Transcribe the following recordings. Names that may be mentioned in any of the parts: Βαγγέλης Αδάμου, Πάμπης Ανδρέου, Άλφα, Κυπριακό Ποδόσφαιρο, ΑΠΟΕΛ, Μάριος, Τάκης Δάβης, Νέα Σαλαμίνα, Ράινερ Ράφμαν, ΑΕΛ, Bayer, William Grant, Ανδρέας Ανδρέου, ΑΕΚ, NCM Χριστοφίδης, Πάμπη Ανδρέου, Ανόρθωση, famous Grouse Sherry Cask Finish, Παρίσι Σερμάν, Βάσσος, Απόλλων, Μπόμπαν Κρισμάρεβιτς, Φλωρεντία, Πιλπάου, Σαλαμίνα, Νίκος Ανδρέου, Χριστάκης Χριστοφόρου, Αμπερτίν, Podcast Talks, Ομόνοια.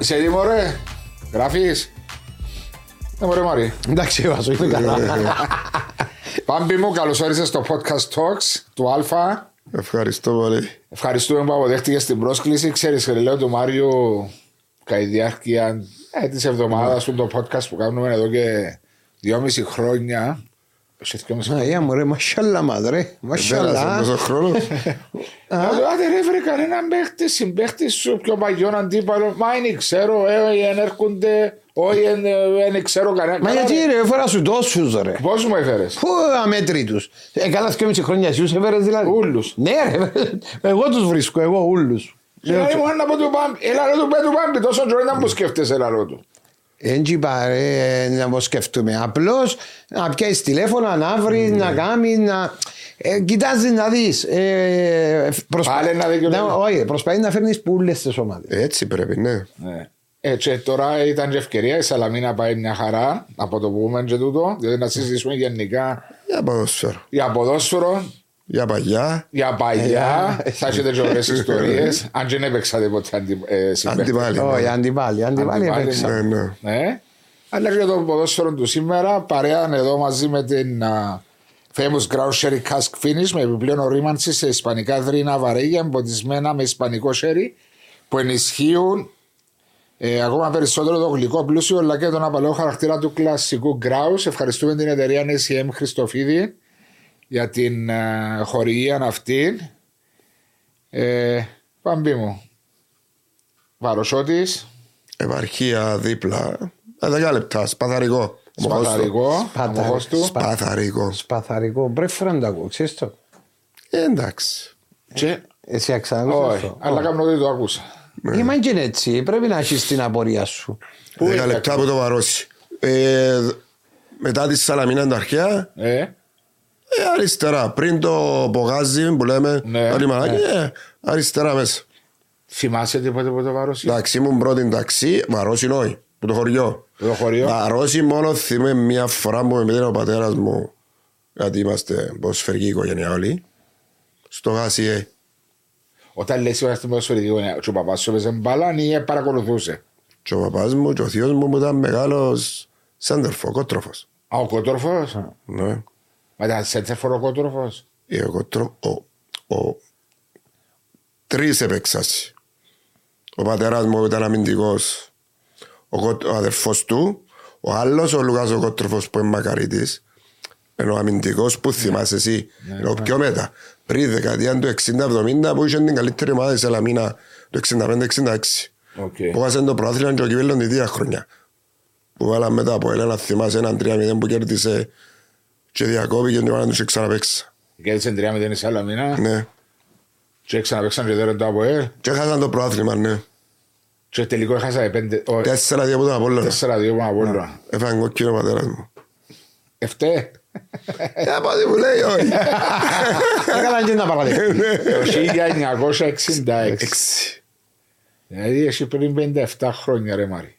Είσαι έτοιμο ρε, γράφεις. Ναι μωρέ Μάρι. Εντάξει Βάσο, είμαι καλά. Πάμπη μου, καλώς όρισες στο Podcast Talks του Άλφα. Ευχαριστώ πολύ. Ευχαριστούμε που αποδέχτηκες την πρόσκληση. Ξέρεις, λέω του Μάριου κατά τη διάρκεια της εβδομάδας του το podcast που κάνουμε εδώ και 2,5 χρόνια. Αγία μου ρε, μασιάλα μαδρέ. Μασιάλα. Άντε ρε βρε κανέναν παίχτη, συμπαίχτη σου, πιο παγιόν αντίπαλο. Μα δεν ξέρω, ενέρχονται, όχι δεν ξέρω κανένα. Μα γιατί ρε, έφερα σου τόσους ρε. Πόσους μου έφερες? Πού αμέτρητους. Καλά 2,5 χρόνια εσύ τους έφερες δηλαδή? Ούλους. Ναι ρε, εγώ τους βρίσκω, εγώ ούλους. Έλα ρε μόνα από του Πάμπη, έλα ρε του Πάμπη, τόσο τώρα που σκέφτεσαι έλα ρε του. Έτσι πάρε να το σκεφτούμε. Απλώς να πιάσεις τηλέφωνα, να βρεις, να κάνεις, να... κοιτάζει να δεις. Προσπαθεί να φέρνεις πουλές στις ομάδες. Έτσι πρέπει, ναι. Έτσι τώρα ήταν και ευκαιρία, η Σαλαμίνα πάει μια χαρά, να το πούμε και τούτο, δηλαδή να συζητήσουμε γενικά... Για ποδόσφαιρο. Για ποδόσφαιρο. Για παγιά. Για παγιά. Θα έχετε και ωραίες ιστορίες. Αν δεν έπαιξατε ποτέ αντιπάλοι. Όχι, αντιπάλοι έπαιξαν. Αλλά και το ποδόσφαιρο του σήμερα, παρέα εδώ μαζί με την famous Grouse Sherry Cask Finish με επιπλέον ορίμανση σε ισπανικά δρύνα βαρύγια εμποτισμένα με ισπανικό σέρι που ενισχύουν ακόμα περισσότερο το γλυκό πλούσιο αλλά και τον απαλαιό χαρακτήρα του κλασσικού Grouse. Ευχαριστούμε την εταιρεία NCM Χριστοφίδη για την χορηγία αυτήν. Πάμπη μου, Βαροσώτης. Επαρχία δίπλα. 10 λεπτά, Σπαθαρικό. Σπαθαρικό. Μπρε φραντακό, ξέρεις το. Εντάξει. Εσύ αξανακούσες αυτό? Όχι, αλλά κάμουν ότι το άκουσα. Είμαι και έτσι, πρέπει να έχεις την απορία σου. 10 λεπτά από το Βαρόσι. Μετά τη Σαλαμίνα είναι τα αρχαία. Αριστερά, πριν το πογάζι που λέμε, αριστερά μέσα. Θυμάσαι τίποτε από το Βαρόσι? Εντάξει, ήμουν πρώτη ταξί, Βαρόσι νόη, που το χωριό. Βαρόσι μόνο θυμάμαι μια φορά που με πήρε ο πατέρας μου, γιατί είμαστε ποδοσφαιρική οικογένεια όλοι, στο Γάσιε. Όταν λες είμαστε ποδοσφαιρική οικογένεια, ο παπάς σου έπαιζε μπάλαν ή παρακολουθούσε? Και ο παπάς μου και ο θείος μου που ήταν μεγάλος σέντερφο, κότροφος. Α, ο κότροφος? Ναι. Μα ήταν σέντερφορ ο κότροφος? Τρεις επεξάσει. Ο πατέρας μου ήταν αμυντικός. Ο αδερφός του. Ο άλλος ο Λουκάς ο κότροφος που είναι μακαρίτης. Ενώ ο αμυντικός που θυμάσαι εσύ. Ενώ πιο μετά. Πριν δεκαετία του 60-70 που είχε την καλύτερη ομάδα της Σαλαμίνα του 65-66. Που βάζαν το πρόθυλαν και ο κυβέλλον τη δύο χρόνια. Που βάλαν μετά από Ελένα θυμάσαι 1-3-0 που κέρδισε. Και διακόπηκε και να τους ξαναπαίξα. Κέρδισαν 3-0 η Σαλαμίνα. Ναι. Και ξαναπαίξαν και δέραν το ΑΠΟΕΛ. Και χάσαν το πρόθλημα, ναι. Και τελικό χάσανε 4-2 από τον Απόλλωνα. 4-2 από τον Απόλλωνα. Έφαγαν κόκκινο ο πατέρας μου. Εφτέ. Από ό,τι μου λέει όχι. Έκαναν και να παραδείξουν. Το 1966. Δηλαδή εσύ πριν 57 χρόνια ρε Μάρη.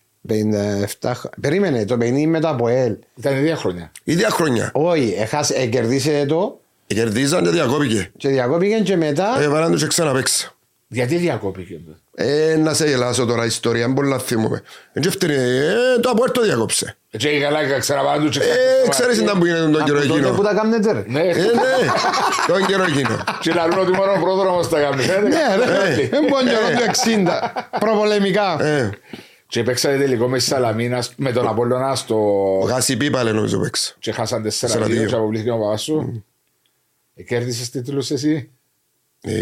57... Περίμενε, το 50 μετά από ΑΕΛ. Ήταν 2 χρόνια. Όχι, κερδίσετε το. Κερδίσαν και διακόπηκε. Και διακόπηκε και μετά. Έβαλαν τους και ξαναπαίξα. Γιατί διακόπηκε? Να σε γελάσω τώρα η ιστορία, μπορεί να θυμούμε. Έτσι φτύνει, το από έρθω διακόψε. Έτσι και καλά ξαναπάνε τους και ξαναπαίξα. Ξέρεις ήταν που γίνεται τον καιρό εκείνο. Από τότε που τα κάνετε ρε. Ναι, τον καιρό εκείνο. Και να λούν ότι μόνο ο πρόδρομος τα κάνουν. Και παίξανε τελικό με τη Σαλαμίνα με τον Απόλλωνα στο... Ο Γασιπίπαλε νομίζω παίξα. Και χάσαν 4-2 και αποβλήθηκε ο παπάς σου. Κέρδισες τίτλους εσύ?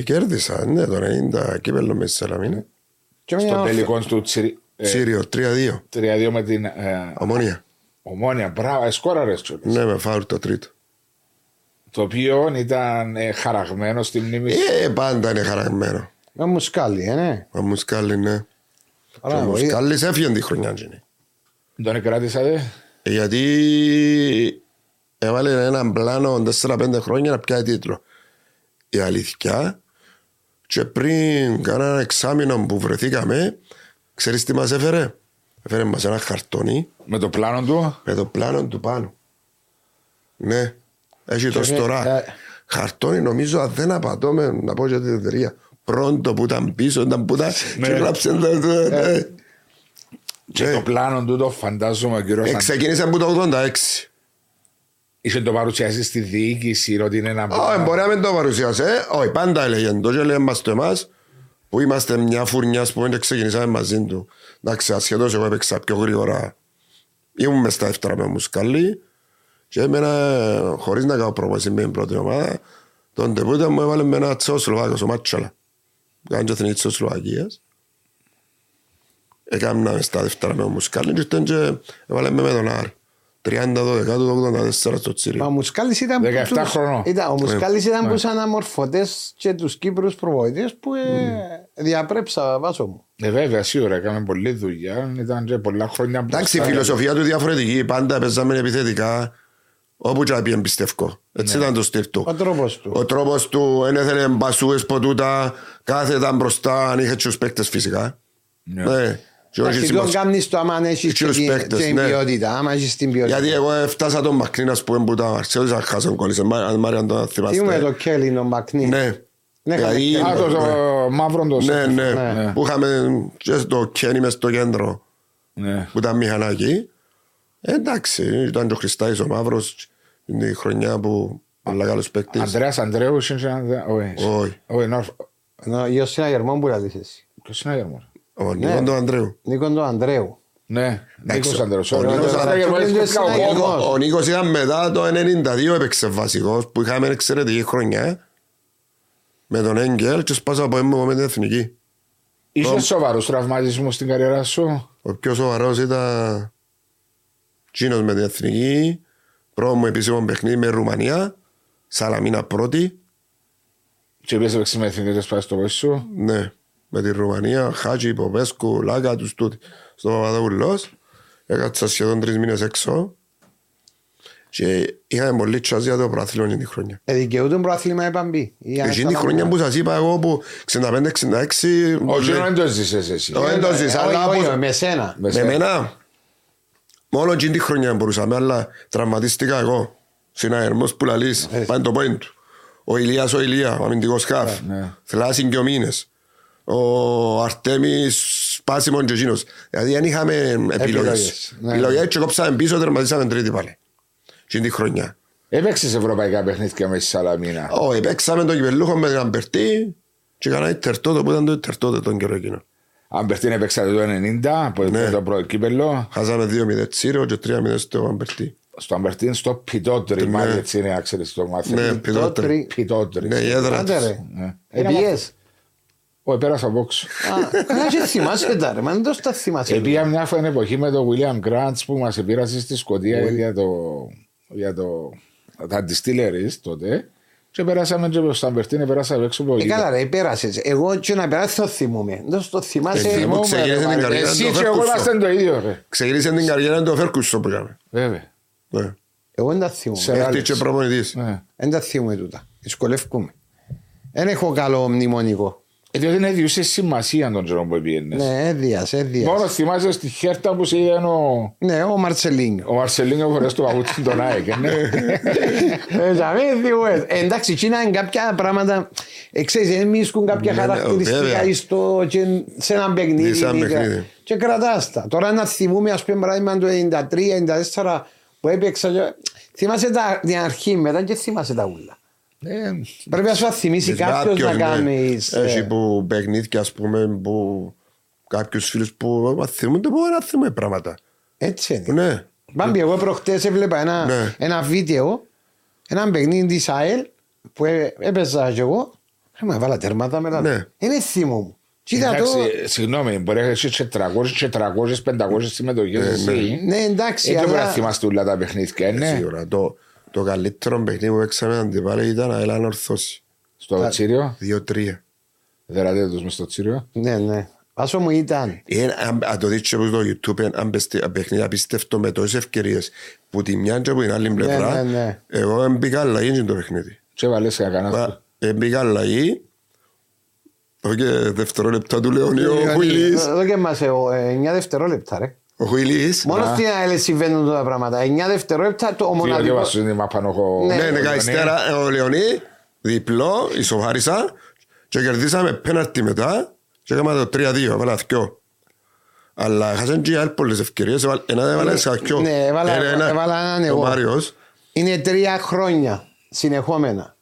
Κέρδισα, ναι, το 90 κύπελλο με τη Σαλαμίνα. Στον τελικό του Τσίριο, 3-2. 3-2 με την... Ομόνοια. Ομόνοια, μπράβο, σκόραρες τσόλες. Ναι, με φάουλ το τρίτο. Το οποίο ήταν χαραγμένο στη μνήμη σου. Πάντα είναι χαραγμένο. Με μουσκάλι, ναι. Με μουσκάλι, ναι. Και ο Μουσκάλης έφυγαν τη χρονιά. Τον κράτησατε? Γιατί έβαλε έναν πλάνο 4-5 χρόνια να πιάει τίτλο. Η αλήθεια. Και πριν κάνα ένα εξάμηνο που βρεθήκαμε, ξέρεις τι μας έφερε? Έφερε μας ένα χαρτόνι. Με το πλάνο του? Με το πλάνο του πάνω. Ναι. Έχει το στορά. Χαρτόνι νομίζω αν δεν απατώμε να πω για την εταιρεία. Πρώτο που ήταν πίσω, ήταν που ήταν και γράψαν Και το πλάνο του το φαντάζομαι ο κύριος Ανδρέου. Ξεκίνησε από το 86. Είχε το παρουσιάσει στη διοίκηση, ότι είναι ένα πράγμα. Όχι, μπορεί να μην το παρουσιάσει. Όχι, πάντα έλεγε το και έλεγε μας το εμάς, που είμαστε μια φουρνιά που δεν ξεκινήσαμε μαζί του. Εντάξει, ασχετώς εγώ έπαιξα πιο γρήγορα. Ήμουν μες στα εύτερα με μουσκαλί και έμενα χωρίς να κάνω πρόβαση με την πρώτη ομάδα. Τον τεπούτα μου έβαλε με ένα τσεοσλοβάκος, ο Μάτσαλα. Κάνε και εθνική Τσεοσλοβακίας. Έκανα μες στα εύτερα με μουσκαλί και έβαλε με τον Άρη. 30-12-84 στο Τσίρι. Ο Μουσκάλης ήταν 17 χρονών. Ο Μουσκάλης ήταν που αναμορφωτές και τους Κύπρους προβοητές που διαπρέψα Βάσο μου. Βέβαια, σίγουρα έκαμε πολλή δουλειά. Ήταν και πολλά χρόνια μπροστά. Εντάξει, η φιλοσοφία του διαφορετική. Πάντα παίζαμε επιθετικά όπου και έπιεν πιστεύω. Έτσι ήταν το στυλ του. Ο τρόπος του. Ο τρόπος του δεν έθελε μπασούες ποτούτα. Κάθεταν μπροστά αν είχε τους παίκτες φυσικά. Και τον κάνεις το άμα έχεις την ποιότητα. Γιατί εγώ έφτασα τον Μακνίν ας πούμε που τα μαρξέω. Δεν χάσα τον κόλλησε, αν Μάρια αν τον θυμάστε. Είμαι το Κέλλη, τον Μακνίν. Ναι. Το μαύρο το σέφτο. Ναι, ναι. Που είχαμε το Κέλλη μες στο κέντρο. Που ήταν μηχανάκι. Εντάξει, ήταν και ο Χριστάης ο Μαύρος. Είναι η χρονιά που όλα καλούς παίκτης. Ανδρέας Ανδρέου. Όχι. Ο Νίκον του Ανδρέου. Ναι, Νίκος Ανδρέου. Ο Νίκος ήταν μετά το 1992 έπαιξε βασικός που είχαμε εξαιρετική χρονιά με τον Έγκελ και σπάσα από εμένα με την εθνική. Είσαι σοβαρός τραυματισμός στην καριέρα σου? Ο πιο σοβαρός ήταν Τσίνος με την εθνική. Πρώτο μου επίσημο παιχνίδι με Ρουμανία. Σαλαμίνα πρώτη. Και επίσης έπαιξε με εθνική και σπάσε το πόδι σου. Ναι. Με τη Ρουμανία, Χάτζη, Ποπέσκου, Λάκα, τους τούτοι. Στο Παπαδόπουλος, έκατσα σχεδόν 3 μήνες έξω και είχαμε πολύ τσάζει για το προάθλημα την χρονιά. Δικαιούτον προάθλημα η Πάμπη. Εκείνη τη χρονιά που σας είπα εγώ που 65-66... Όχι, δεν το ζήσες εσύ. Δεν το ζήσες, αλλά... Όχι, με σένα. Με εμένα, μόνο εκείνη τη χρονιά μπορούσαμε, αλλά τραυματίστηκα εγώ. Συναγερμός που λαλείς, πάνε το πόιν του. Ο Ηλίας, ο Ηλία, ο αμυντικός χαφ. Θλάσιν και ο μήνες. Ο Αρτέμις σπάσιμον και εκείνος. Δηλαδή αν είχαμε επιλογές. Επιλογές και κόψαμε πίσω, τερματίσαμε τρίτη πάλι. Στην τη χρονιά. Έπαιξες ευρωπαϊκά παιχνίδια μέσα στη Σαλαμίνα? Όχι, παίξαμε τον κυπελλούχο με την Αμπερτίν και έκανα τερτότο που ήταν το τερτότο τον καιρό εκείνο. Αμπερτίν έπαιξατε το 1990 που ήταν το πρώτο κύπελλο. Χάσαμε 2-0 Τσίρο και 3-0 στο Αμπερτίν. Στο Αμπερτίν, στο Πιτότρι, μάλλον έτσι είναι άξερες το μάθημα. Πιτότρι. Όχι, πέρασα απόξω. Καλά και θυμάσαι τα ρε, μα δεν τόσο τα θυμάσαι. Επήγα μια εποχή με τον William Grant που μας επήρασε στη Σκωτία για τα distilleries τότε και πέρασαμε και προς τα Αμπερτίν, πέρασα απ' έξω. Καλά ρε, πέρασες. Εγώ και να περάσει το θυμούμαι. Δεν το θυμάσαι. Εσύ και εγώ είμαστε το ίδιο ρε. Ξεκίνησε την καριέρα του Φέρκουσο που είχαμε. Βέβαια. Εγώ δεν τα θυμούμαι. Έχετε διότι δεν έδιωσε σημασία τον τρόπο που πήγαινες. Ναι, έδιασε. Μόνο θυμάσαι στη Χέρτα που σε είδαν ο... Ναι, ο Μαρτσελίνιο. Ο Μαρτσελίνιο φορές του παπούτσι τον ΑΕΚ. Εντάξει, εκείνα είναι κάποια πράγματα... Ξέρεις, δεν μίσκουν κάποια χαρακτηριστικά σε έναν παιχνίδι. Και κρατάς τα. Τώρα να θυμούμε, ας πούμε, πράγμα το 93-94 που έπαιξα... Θυμάσαι την αρχή μετά και θυμάσαι τα ούλα. Πρέπει να σου θυμίσει κάποιος να κάνεις. Έχει που παιχνίδια ας πούμε που κάποιους φίλους που θυμούνται μπορεί να θυμούν πράγματα. Έτσι είναι. Μπάμπη, εγώ προχτές έβλεπα ένα βίντεο, έναν παιχνίδι της ΑΕΛ που έπαιζα και εγώ. Μα βάλα τερμάτα μετά. Είναι θύμο μου. Συγγνώμη, μπορεί να έχεις 400-500 συμμετοχές εσύ. Ναι, εντάξει. Έτσι μπορεί να θυμάστε όλα τα παιχνίδια. Σίγουρα το... Το καλύτερο παιχνίδι που παίξαμε αντιπάλη ήταν ΑΕΛ Ανόρθωση. Στο Τσίριο? 2-3. Δερατε τους μες στο Τσίριο? Ναι, ναι. Άσο μου ήταν. Αν το δείτε στο YouTube, αν παιχνίδι απίστευτο με τόσες ευκαιρίες που τη μια και από την άλλη πλευρά, εγώ έμπηκα αλλαγή και το παιχνίδι. Και βαλέσαι να κανάς. Έμπηκα αλλαγή. Εδώ και δευτερόλεπτα του Λεωνίου ο Χουιλής. Εδώ και μας 9 δευτερόλεπτα ρε. Ο Χουιλής. Μόνο στην ΑΕΛ συμβαίνουν τα πράγματα. 9 δευτερόλεπτα το μοναδικό. Ναι, καηστέρα ο Λεωνί, διπλό, ισοφάρισα και κερδίσαμε πέναρτι μετά και έκανα το 3-2, έβαλα 2. Αλλά χάσαν και άλλες πολλές ευκαιρίες. Ένα έβαλε σκακιό. Ναι, έβαλα έναν εγώ. Ο Μάριος. Είναι 3 χρόνια συνεχόμενα.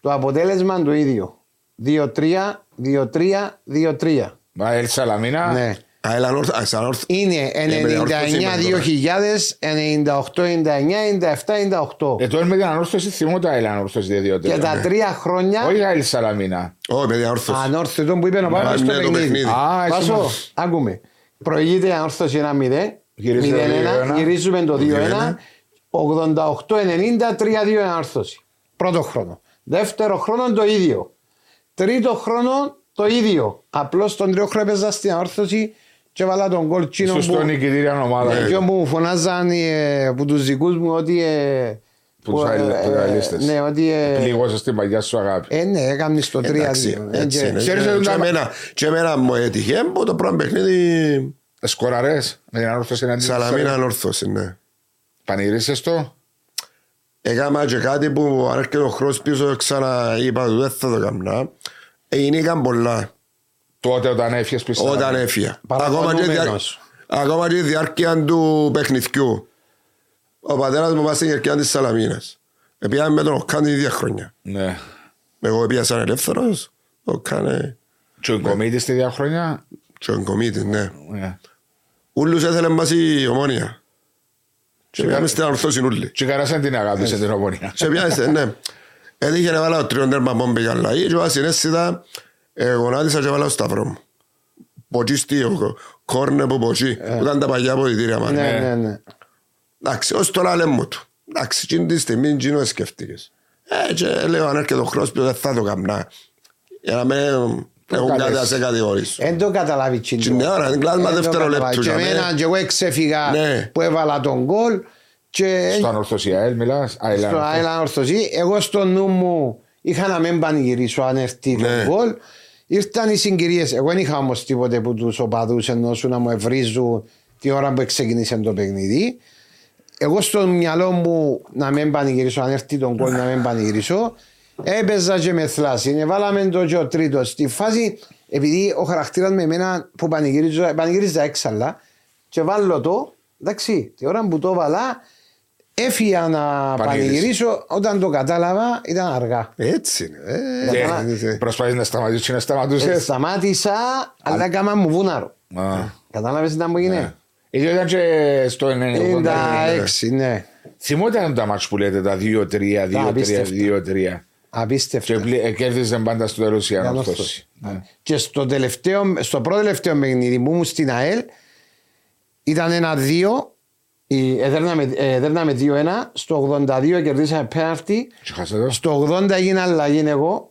Το αποτέλεσμα του ίδιο. 2-3. ΑΕΛ Σαλαμίνα. Ναι. Είναι 99-2000, 98-99, 97-98. Εδώ είμαι για Ανόρθωση, θυμώ τα ΑΕΛ Ανόρθωση 2-3. Για τα 3 χρόνια. Όχι ΑΕΛ Σαλαμίνα. Όχι, παιδιά, Ανόρθωση. Ανόρθωση, τον που είπε ο Πάμπη στο παιχνίδι. Βάσσο, άκουμε. Προηγείται η Ανόρθωση 1-0, 0-1, γυρίζουμε το 2-1, 88-90, 3-2 Ανόρθωση. Πρώτο χρόνο. Δεύτερο χρόνο το ίδιο. Τρίτο χρόνο το ίδιο. Απλώς τον 3 χρόνια παίζα στην Ανόρθωση και βάλα τον γκολ τσίνο που μου φωνάζαν από τους δικούς μου ότι... Που τους αελίστες. Ναι, ότι... Πλήγωσες την παγιά σου αγάπη. Ναι, έκανες το 3-2. Και εμένα μου έτυχε που το πρώτο παιχνίδι... Σκοραρές με την Ανόρθωση εναντίον. Σαλαμίνα Ανόρθωση, ναι. Πανηγύρισες το. Έκανα και κάτι που αν έρχεται ο χρόνος πίσω ξανά είπα ότι δεν θα το έκανα. Έγιναν πολλά. Τότε όταν έφυγες πιστεύω. Όταν έφυγε. Ακόμα και η διάρκεια του παιχνιδιού. Ο πατέρας μου πάει στην κερκιά της Σαλαμίνας. Επήγαμε με τον Οκάν την ίδια χρόνια. Ναι. Εγώ πήγα σαν ελεύθερος. Οκάνε. Τσουνκομίτης την ίδια χρόνια. Τσουνκομίτης, ναι. Ούλους έθελαν μας η Ομόνοια. Και πήγαμε στην Ανορθώση Ούλη. Και καράσαν την αγάπη σε την Ομόνοια. Και πήγαμε, ναι. Έτυχε να βάλω 3 τέρμα πόμπι για λαή. Και ασυναίσθητα γονάτισα και βάλω σταυρό μου. Ποτσίστη, κόρνε που ποτσί. Που ήταν τα παγιά ποδητήρια μας. Εντάξει, ως τώρα λέμε του. Εντάξει, εκείνη τη στιγμή κοινό σκεφτήκες. Και λέω αν έρχεται ο χρόνος δεν θα το καμνά. Για να με έχουν κάτι να σε κατηγορήσω. Εν το καταλάβει κοινό. Κοινό, εν κλάσμα δευτερολέπτου. Και εμένα και εγώ εξεφυγά που έβαλα τον κόλ. Στον Ανόρθωση ΑΕΛ μιλάς. Στον ΑΕΛ Ανόρθωση. Εγώ στο νου μου είχα να μην πανηγυρίσω αν έρθει τον κόλ. Ήρθαν οι συγκυρίες. Εγώ δεν είχα όμως τίποτε που τους οπαδούς ενώσουν να μου ευρίζουν την ώρα που ξεκίνησε το παιχνίδι. Εγώ στο μυαλό μου να μην πανηγυρίσω, αν έρθει τον κόλ να μην πανηγυρίσω, έπαιζα και με θλάση. Βάλαμε το τρίτο. Στη φάση, επειδή ο χαρακτήρας με εμένα που πανηγυρίζα έξαλλα, και βάλω το, εντάξει, τη ώρα που το βάλα, έφυγα να πανηγυρίσω. Όταν το κατάλαβα, ήταν αργά. Έτσι είναι. Προσπάθησε να σταματήσει, να σταματούσε. Σταμάτησα, αλλά έκανα μου βούναρο. Κατάλαβες τι μου έγινε. Εδώ ήταν και στο 1996, ναι. Θυμόταν τα μάτς που λέτε, τα 2-3. Απίστευτα. Και κέρδιζαν πάντα στο τέλος η Ανόρθωση. Και στο πρώτο τελευταίο παιχνίδι μου στην ΑΕΛ ήταν 1-2, έδερναμε 2-1, στο 82 κερδίσαμε πέναλτι, στο 80 έγινε αλλαγή εγώ,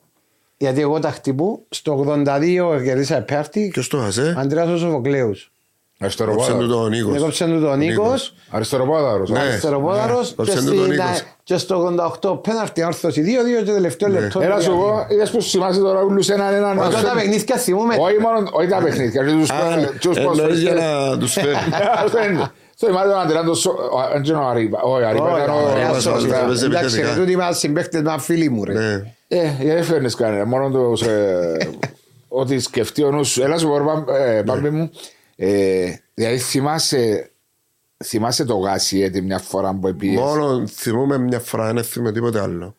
γιατί εγώ τα χτυπού, στο 82 κερδίσαμε πέναλτι. Ποιος το χάσε? Ανδρέας ο Σοφοκλέους. Έκοψε του τον Νίκος. Αριστεροπόδαρος. Και στο 88 πέναρτη Ανόρθωση 2-2 και τελευταίο λεπτό. Έλα σου εγώ, είδες που σημάζει τώρα ούλους έναν. Όχι τα παιχνίδια θυμούμε. Όχι τα παιχνίδια. Εννοείς για να τους φέρει. Στο ημάδι τον Αντράντος, ο Αρίπα. Όχι, ο Αρίπα ήταν ο Αρίπας. Εντάξει, ρε τούτοι μας συμπαίχτες με φίλοι μου ρε. Γιατί φέρνεις κανένα, μόνο το ότι σκεφτεί ο νους. Έλα σου Πάμπη μου. Δηλαδή θυμάσαι το γάσι έτσι μια φορά που επίεσαι. Μόνο θυμούμε μια φορά, δεν θυμούμε τίποτε άλλο.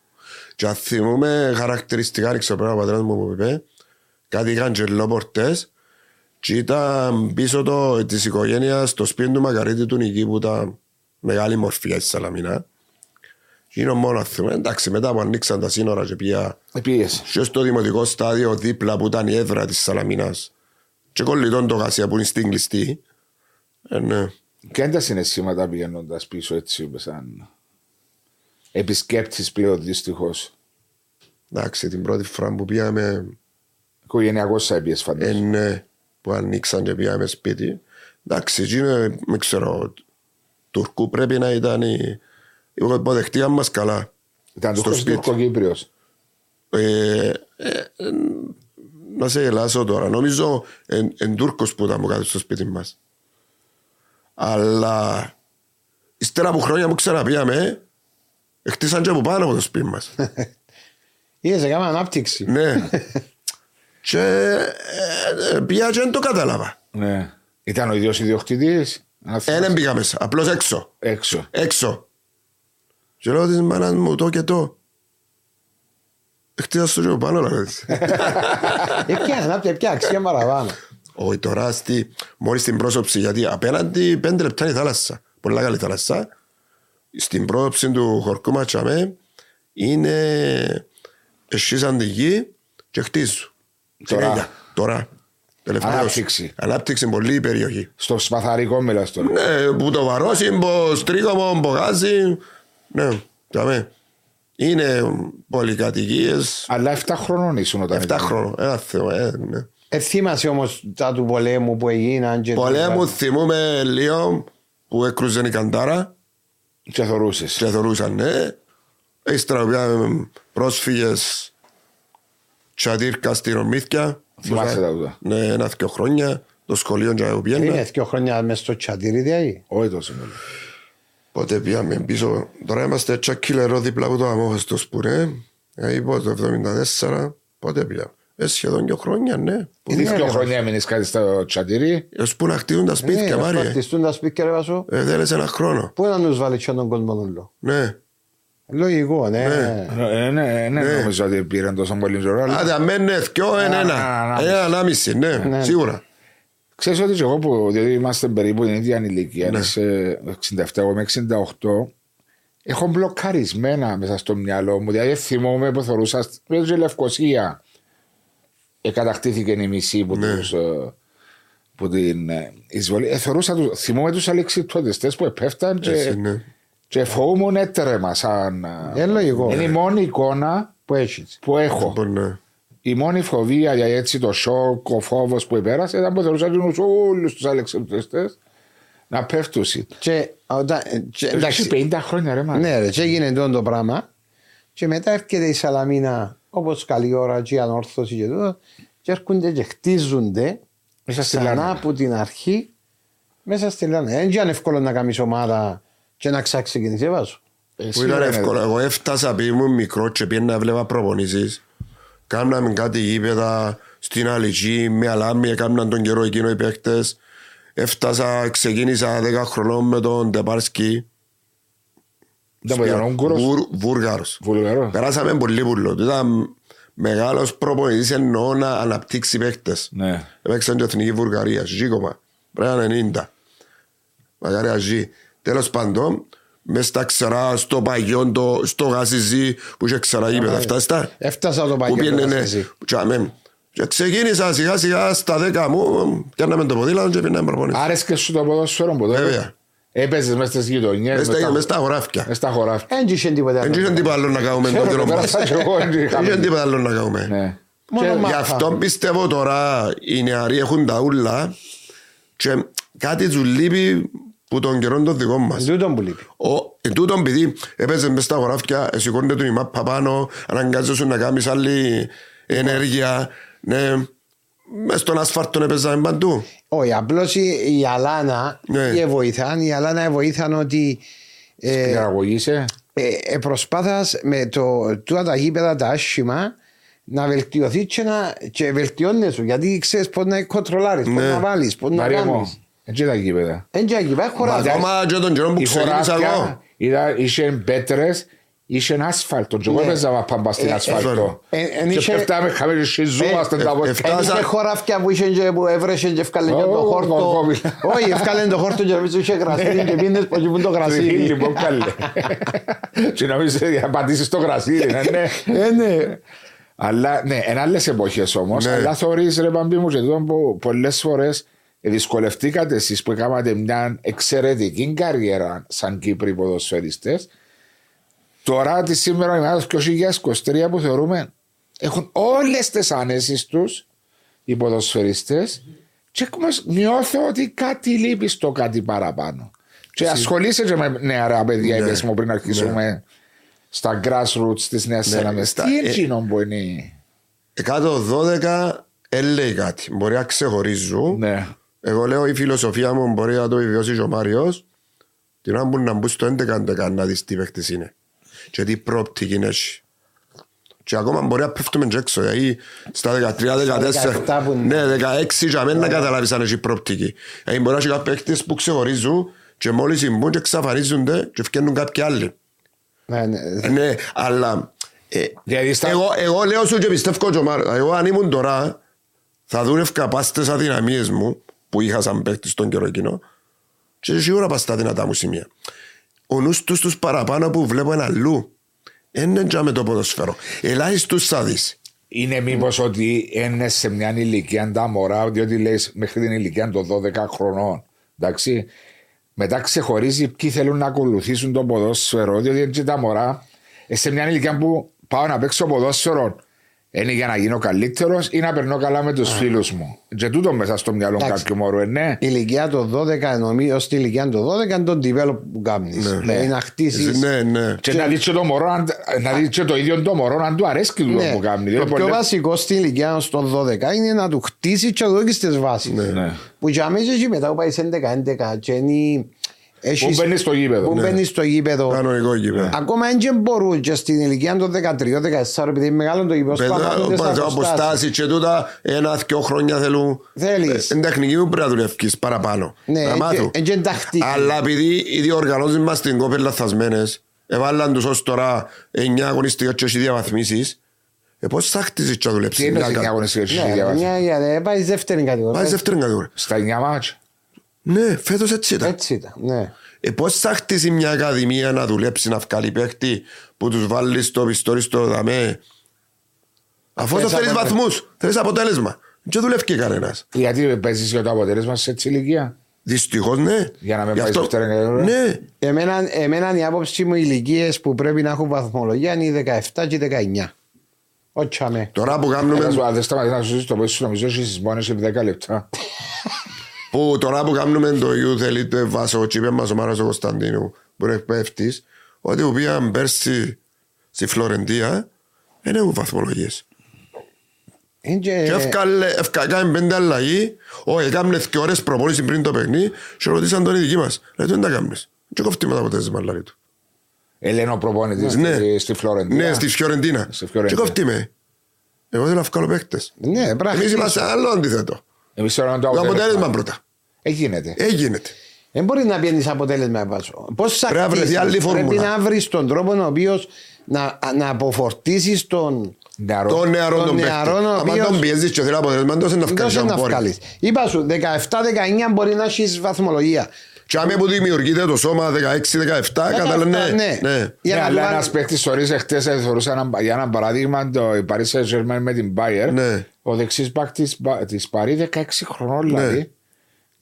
Και θυμούμε χαρακτηριστικά, ρίξω πέρα ο πατέρας μου που είπε κάτι είχαν γελόπορτες και ήταν πίσω της οικογένειας στο σπίτι του Μακαρίτη του Νική που ήταν μεγάλη μορφιά στη Σαλαμίνα. Είναι μόνο θυμούμε, εντάξει μετά που ανοίξαν τα σύνορα και πια και στο δημοτικό στάδιο δίπλα που ήταν η έδρα της Σαλαμίνας. Και κολλητών το γασία που είναι στην κλειστή. Ναι. Και αν τα συναισθήματα πηγαίνοντας πίσω έτσι σαν επισκέπτης πλέον δυστυχώς. Εντάξει την πρώτη φορά που πήγαμε οικογενειακός έπιες φαντάζομαι. Ναι που ανοίξαν και πήγαμε σπίτι. Εντάξει εκείνο με ξέρω Τουρκού πρέπει να ήταν η υποδεχτία μας καλά. Ήταν Τουρκοκύπριος. Να σε γελάσω τώρα. Νομίζω εν Τούρκος που ήταν κάτω στο σπίτι μας. Αλλά ύστερα από χρόνια που ξαναπήγαμε, χτίσαν και από πάνω από το σπίτι μας. Είδες, έκαμε ανάπτυξη. Ναι. Και πήγα και δεν το κατάλαβα. Ήταν ο ίδιος ιδιοκτήτης. Δεν πήγα μέσα, απλώς έξω. Έξω. Και λέω της μάνας μου το και το. Χτίζα στο λίγο πάνω όλα έτσι. Επιά αξία παραπάνω. Όχι τώρα, μόλις στην πρόσωψη, γιατί απέναντι 5 λεπτά είναι η θάλασσα. Πολλά καλή θάλασσα. Στην πρόσωψη του χορκού ματσαμέ είναι εσύσαν τη γη και χτίζουν. Τώρα. Ανάπτυξη πολύ περιοχή. Στο σπαθαρικό μιλάς τώρα. Ναι, που το βαρώσει, στρίγωμο, μπογάζει. Ναι, τάμε. Είναι πολυκατοικίες. Αλλά 7 χρονών ήσουν όταν ήταν. 7 χρονών, ένα θέμα, ναι. Θύμασαι όμως τα του πολέμου που έγιναν. Πολέμου θυμούμε λίγο που έκρουζε η καντάρα. Και θωρούσες. Και θωρούσαν, ναι. Έστρα πρόσφυγες τσατήρκα στη Ρωμίθκια. Θυμάσαι τα τούτα. Ναι, ένα δύο χρόνια το σχολείο και πιένα. Είναι δύο χρόνια μες στο τσατήρι διάγει. Όχι τόσο πολύ. Πότε πήγαμε πίσω. Τώρα είμαστε τσακίλερο δίπλα από το αμόχαστο σπουρέ. Είπα το 1974. Πότε πήγαμε. Σχεδόν δύο χρόνια, ναι. Είδες δύο χρόνια έμεινες κάτι στο τσατήρι. Εσπού να χτίζουν τα σπίτια, Μάριε. Να χτιστούν τα σπίτια, ρε Βάσο. Θέλεις ένα χρόνο. Πού να τους βάλεις τον κολμονούλο. Ναι. Λογικό, ναι. Ναι, νομίζω ότι πήραν τόσο πολύ ζωγράφη. Άντε, αμένε, δυο, ένα, ναι, σίγουρα. Ξέρεις ότι και εγώ που, διότι είμαστε περίπου την ίδια ηλικία, ναι. Σε 67, εγώ με 68, έχω μπλοκαρισμένα μέσα στο μυαλό μου. Δηλαδή θυμόμαι που θεωρούσα, πέτω η Λευκοσία, κατακτήθηκε η μισή που ναι. Τους... που την εισβολή. Θυμόμαι τους αλεξιπτωτιστές που επέφταν και... Εσύ, ναι. Και φοβούμουν έτρεμα σαν... Είναι η μόνη εικόνα που έχω. Η μόνη φοβία για έτσι το σοκ, ο φόβος που υπέρασε ήταν που θεωρούσα όλους τους αλεξιπτωτιστές να πέφτουν. Εντάξει, 50 χρόνια ρε μάλλον. Ναι ρε, και γίνεται το πράγμα. Και μετά έρχεται η Σαλαμίνα, όπως καλή ώρα και η Ανόρθωση και τούτο, και έρχονται και χτίζονται ξανά από την αρχή μέσα στη Λάνα. Δεν ήταν εύκολο να κάνεις ομάδα και να ξαξεκινήσει βάζω. Που ήταν εύκολο. Εγώ έφτασα που ήμουν μικρό και πήγαινα να βλέπα προπονήσεις. Κάμναμε κάτι γήπεδα στην Αλική, με αλάμι, κάμναν τον καιρό εκείνο οι παίκτες. Έφτασα, ξεκίνησα 10 χρονών με τον Τεπάρσκι. Βούργαρος. Περάσαμε πολύ πουλό. Ήταν μεγάλος προπονητής εννοώ να αναπτύξει παίκτες. Έπαιξαν και εθνική Βουλγαρία, Ζήκομα. Πρέπει να 90. Μακάρια Ζή. Τέλος πάντων, μες τα ξερά στο παγιόν, στο γασιζί που είχε ξερά γήπεδα. Φτάστα. Έφτασα το παγιόν, το γασιζί. Και ξεκίνησα σιγά σιγά στα 10 μου, πιάναμε το ποδήλατο και πήγαμε προπονητή. Άρεσκες σου το ποδόσφαιρο ποτέ. Έπαιζες μέσα στις γειτονιές, μέσα στα χωράφια. Εν είχε τίποτα άλλο να κάνουμε. Εν τίποτα άλλο να κάνουμε. Γι' αυτό πιστεύω τώρα οι νεαροί έχουν τα ούλα και κάτι τους λείπει που τον καιρόν των δικών μας. Τούτον που λείπει. Τούτον επειδή έπαιζες μέσα στα χωράφια, σηκώνεται τον η μάπα πάνω, αναγκάζεσαι να κάνεις άλλη ενέργεια. Μες στον ασφάρτον έπαιζαμε παντού. Όχι, απλώς η Αλάνα βοήθαν. Η Αλάνα βοήθαν ότι προσπάθας με τούτα τα γήπεδα τα άσχημα να βελτιωθεί και βελτιώνεσαι. Γιατί ξέρεις πώς να κοντρολάρεις, πώς να βάλεις, πώς να κάνεις. Έτσι τα γήπεδα. Ακόμα και τον καιρό που ξεκίνησα εγώ. Είχε πέτρες. Είχε ασφάλτο, και εγώ έπαιζα πάμπα στην ασφάλτο. Και φτάμε χαμένοι και ζούμαστε τα βοηθά. Είχε χωράφια που έβρεσαν και ευκάλεν και το χόρτο. Όχι, ευκάλεν το χόρτο και νομίζω είχε γρασίδι και πίνες πως ήμουν το γρασίδι. Λοιπόν, καλέ. Και νομίζω θα πατήσεις το γρασίδι, ναι. Αλλά, ναι, εν άλλες εποχές όμως. Αλλά θεωρείς ρε Παμπή μου και τότε που πολλές φορές δυσκολευτήκατε εσείς που έκανατε μια εξαιρετική καριέρα σαν Κύπροι ποδοσφαιριστές. Τώρα τη σήμερα η μέρα του 2023 που θεωρούμε έχουν όλες τις ανέσεις τους οι ποδοσφαιριστές και νιώθω ότι κάτι λείπει στο κάτι παραπάνω. Και ασχολείσαι και με νεαρά παιδιά, είπες μου πριν αρχίσουμε στα grassroots της Νέας Σαλαμίνας. Τι εκείνο που είναι. 112 λέει κάτι. Μπορεί να ξεχωρίζω. Εγώ λέω η φιλοσοφία μου μπορεί να το βιώσει ο Μάριος. Την άμπουν να μπουν στο 11 να δεις τι παίκτης είναι. Και τι πρόπτικη είναι έτσι. Και ακόμα μπορεί να πέφτουμε και έξω. Δηλαδή στα 13-14, ναι, 16 για μένα καταλάβεις αν έχει προοπτική. Δηλαδή μπορεί να έχει κάποιοι παίκτες που ξεχωρίζουν και μόλις συμβούν και εξαφανίζονται και βγαίνουν κάποιοι άλλοι. Ναι, αλλά εγώ λέω σου και πιστεύω και ο Μάριος. Εγώ αν ήμουν τώρα θα δούλευκα πας στις αδυναμίες μου που είχα σαν παίκτης τον καιρό εκείνο και σίγουρα πας στα δυνατά μου σημεία. Ο νους τους τους παραπάνω που βλέπω είναι αλλού. Είναι και με το ποδοσφαίρο. Ελάχιστος θα δεις. Είναι μήπως ότι είναι σε μια ηλικία τα μωρά, διότι λες μέχρι την ηλικία των 12 χρονών. Εντάξει. Μετά ξεχωρίζει ποιοι θέλουν να ακολουθήσουν το ποδόσφαιρο, διότι είναι και τα μωρά. Σε μια ηλικία που πάω να παίξω ποδόσφαιρο, είναι για να γίνω καλύτερος ή να περνώ καλά με τους φίλους μου. Και τούτο μέσα στο μυαλό μου κάποιου μωρού, ναι. Η ηλικία των 12, νομίζω, ως την ηλικία των 12 είναι το develop που κάνεις. Ναι. Να χτίσεις. Ναι, ναι. Και να δεις και το ίδιο το μωρό, αν του αρέσει το που κάνει. Το πιο βασικό στην ηλικία των 12 είναι να του χτίσεις και να του δώσεις τις βάσεις. Που για μέσα και μετά που πάει σε 11-11 και είναι... Που μπαίνεις στο γήπεδο. Κανονικό γήπεδο. Ακόμα δεν μπορούν και στην ηλικία των 13-14, επειδή είναι μεγάλο το γήπεδο. Πέτρα αποστάσεις και τούτα, 1-2 χρόνια θέλουν. Θέλεις. Εν τεχνική μου πρέπει να δουλεύεις παραπάνω. Ναι, εν ταχτή. Αλλά επειδή οι διοργανώσεις μας στην Κόπη λαθασμένες, έβαλαν τους ως τώρα 9 αγωνιστικές και όχι διαβαθμίσεις. Πώς θα χτίζεις και να δουλέψεις. Τι είναι 9 αγωνιστικές και όχι διαβαθμίσεις. Πάει δεύτερη κατηγορία. Στα 9 μάτς. Ναι, φέτος έτσι ήταν. Ναι. Πώς θα χτίσει μια ακαδημία να δουλέψει, να βγάλει παίχτη που τους βάλει στο πιστόρι στο δαμέ. Αφού το θέλεις βαθμούς, θέλεις αποτέλεσμα. Δεν δουλεύει και κανένας. Γιατί παίζεις για το αποτέλεσμα σε έτσι ηλικία. Δυστυχώς ναι. Για να με πάει στο τερνέρο. Ναι. Εμένα η άποψη μου, οι ηλικίες που πρέπει να έχουν βαθμολογία είναι οι 17 και οι 19. Όχι αμέ. Τώρα που κάνουμε. Δεν σταματήσει να σου ζήσει το πόσο νομίζω ότι στις μόνες 10 λεπτά. Που τώρα που κάνουμε το Youth Elite Βάσο, είπε μας ο Μάριος ο Κωνσταντίνου, που είναι εκπαίδευτης, ότι που πήγαν πέρσι στη Φλωρεντία, δεν έχουν βαθμολογίες. Και έφκανε 5 αλλαγή, όχι, έκαναν 2 ώρες προπόνηση πριν το παιχνί, και ρωτήσαν τον ειδική μας. Λέει, δεν τα κάνεις. Και κοφτήμα τα αποτέλεσμα, λαλί του. Ελένε ο προπόνητης στη Φλωρεντία. Ναι, στη Φιωρεντίνα. Και κοφτήμε. Εγώ θέλω να βγάλω παίκτες. Εμείς είμαστε άλλο αντίθετο. Το αποτέλεσμα πρώτα. Εγίνεται. Δεν μπορεί να πιένεις αποτέλεσμα βάζω. Πώς θα χτίσεις, πρέπει να βρεις τον τρόπο ο οποίος να αποφορτίσεις τον νεαρό τον παίκτη. Αν τον πιέζεις και θέλει αποτέλεσμα, τόσο να βγάλεις. Είπα σου, 17-19 μπορεί να έχεις βαθμολογία. Και άμα που δημιουργείται το σώμα 16-17, καταλαβαίνετε. Ναι. Αλλά ένας παίκτης χωρίς εχθές θεωρούσα για ένα παράδειγμα το Παρίσι Σερμάν με την Bayer. Ο δεξής μπακ της Παρί 16 χρονών δηλαδή.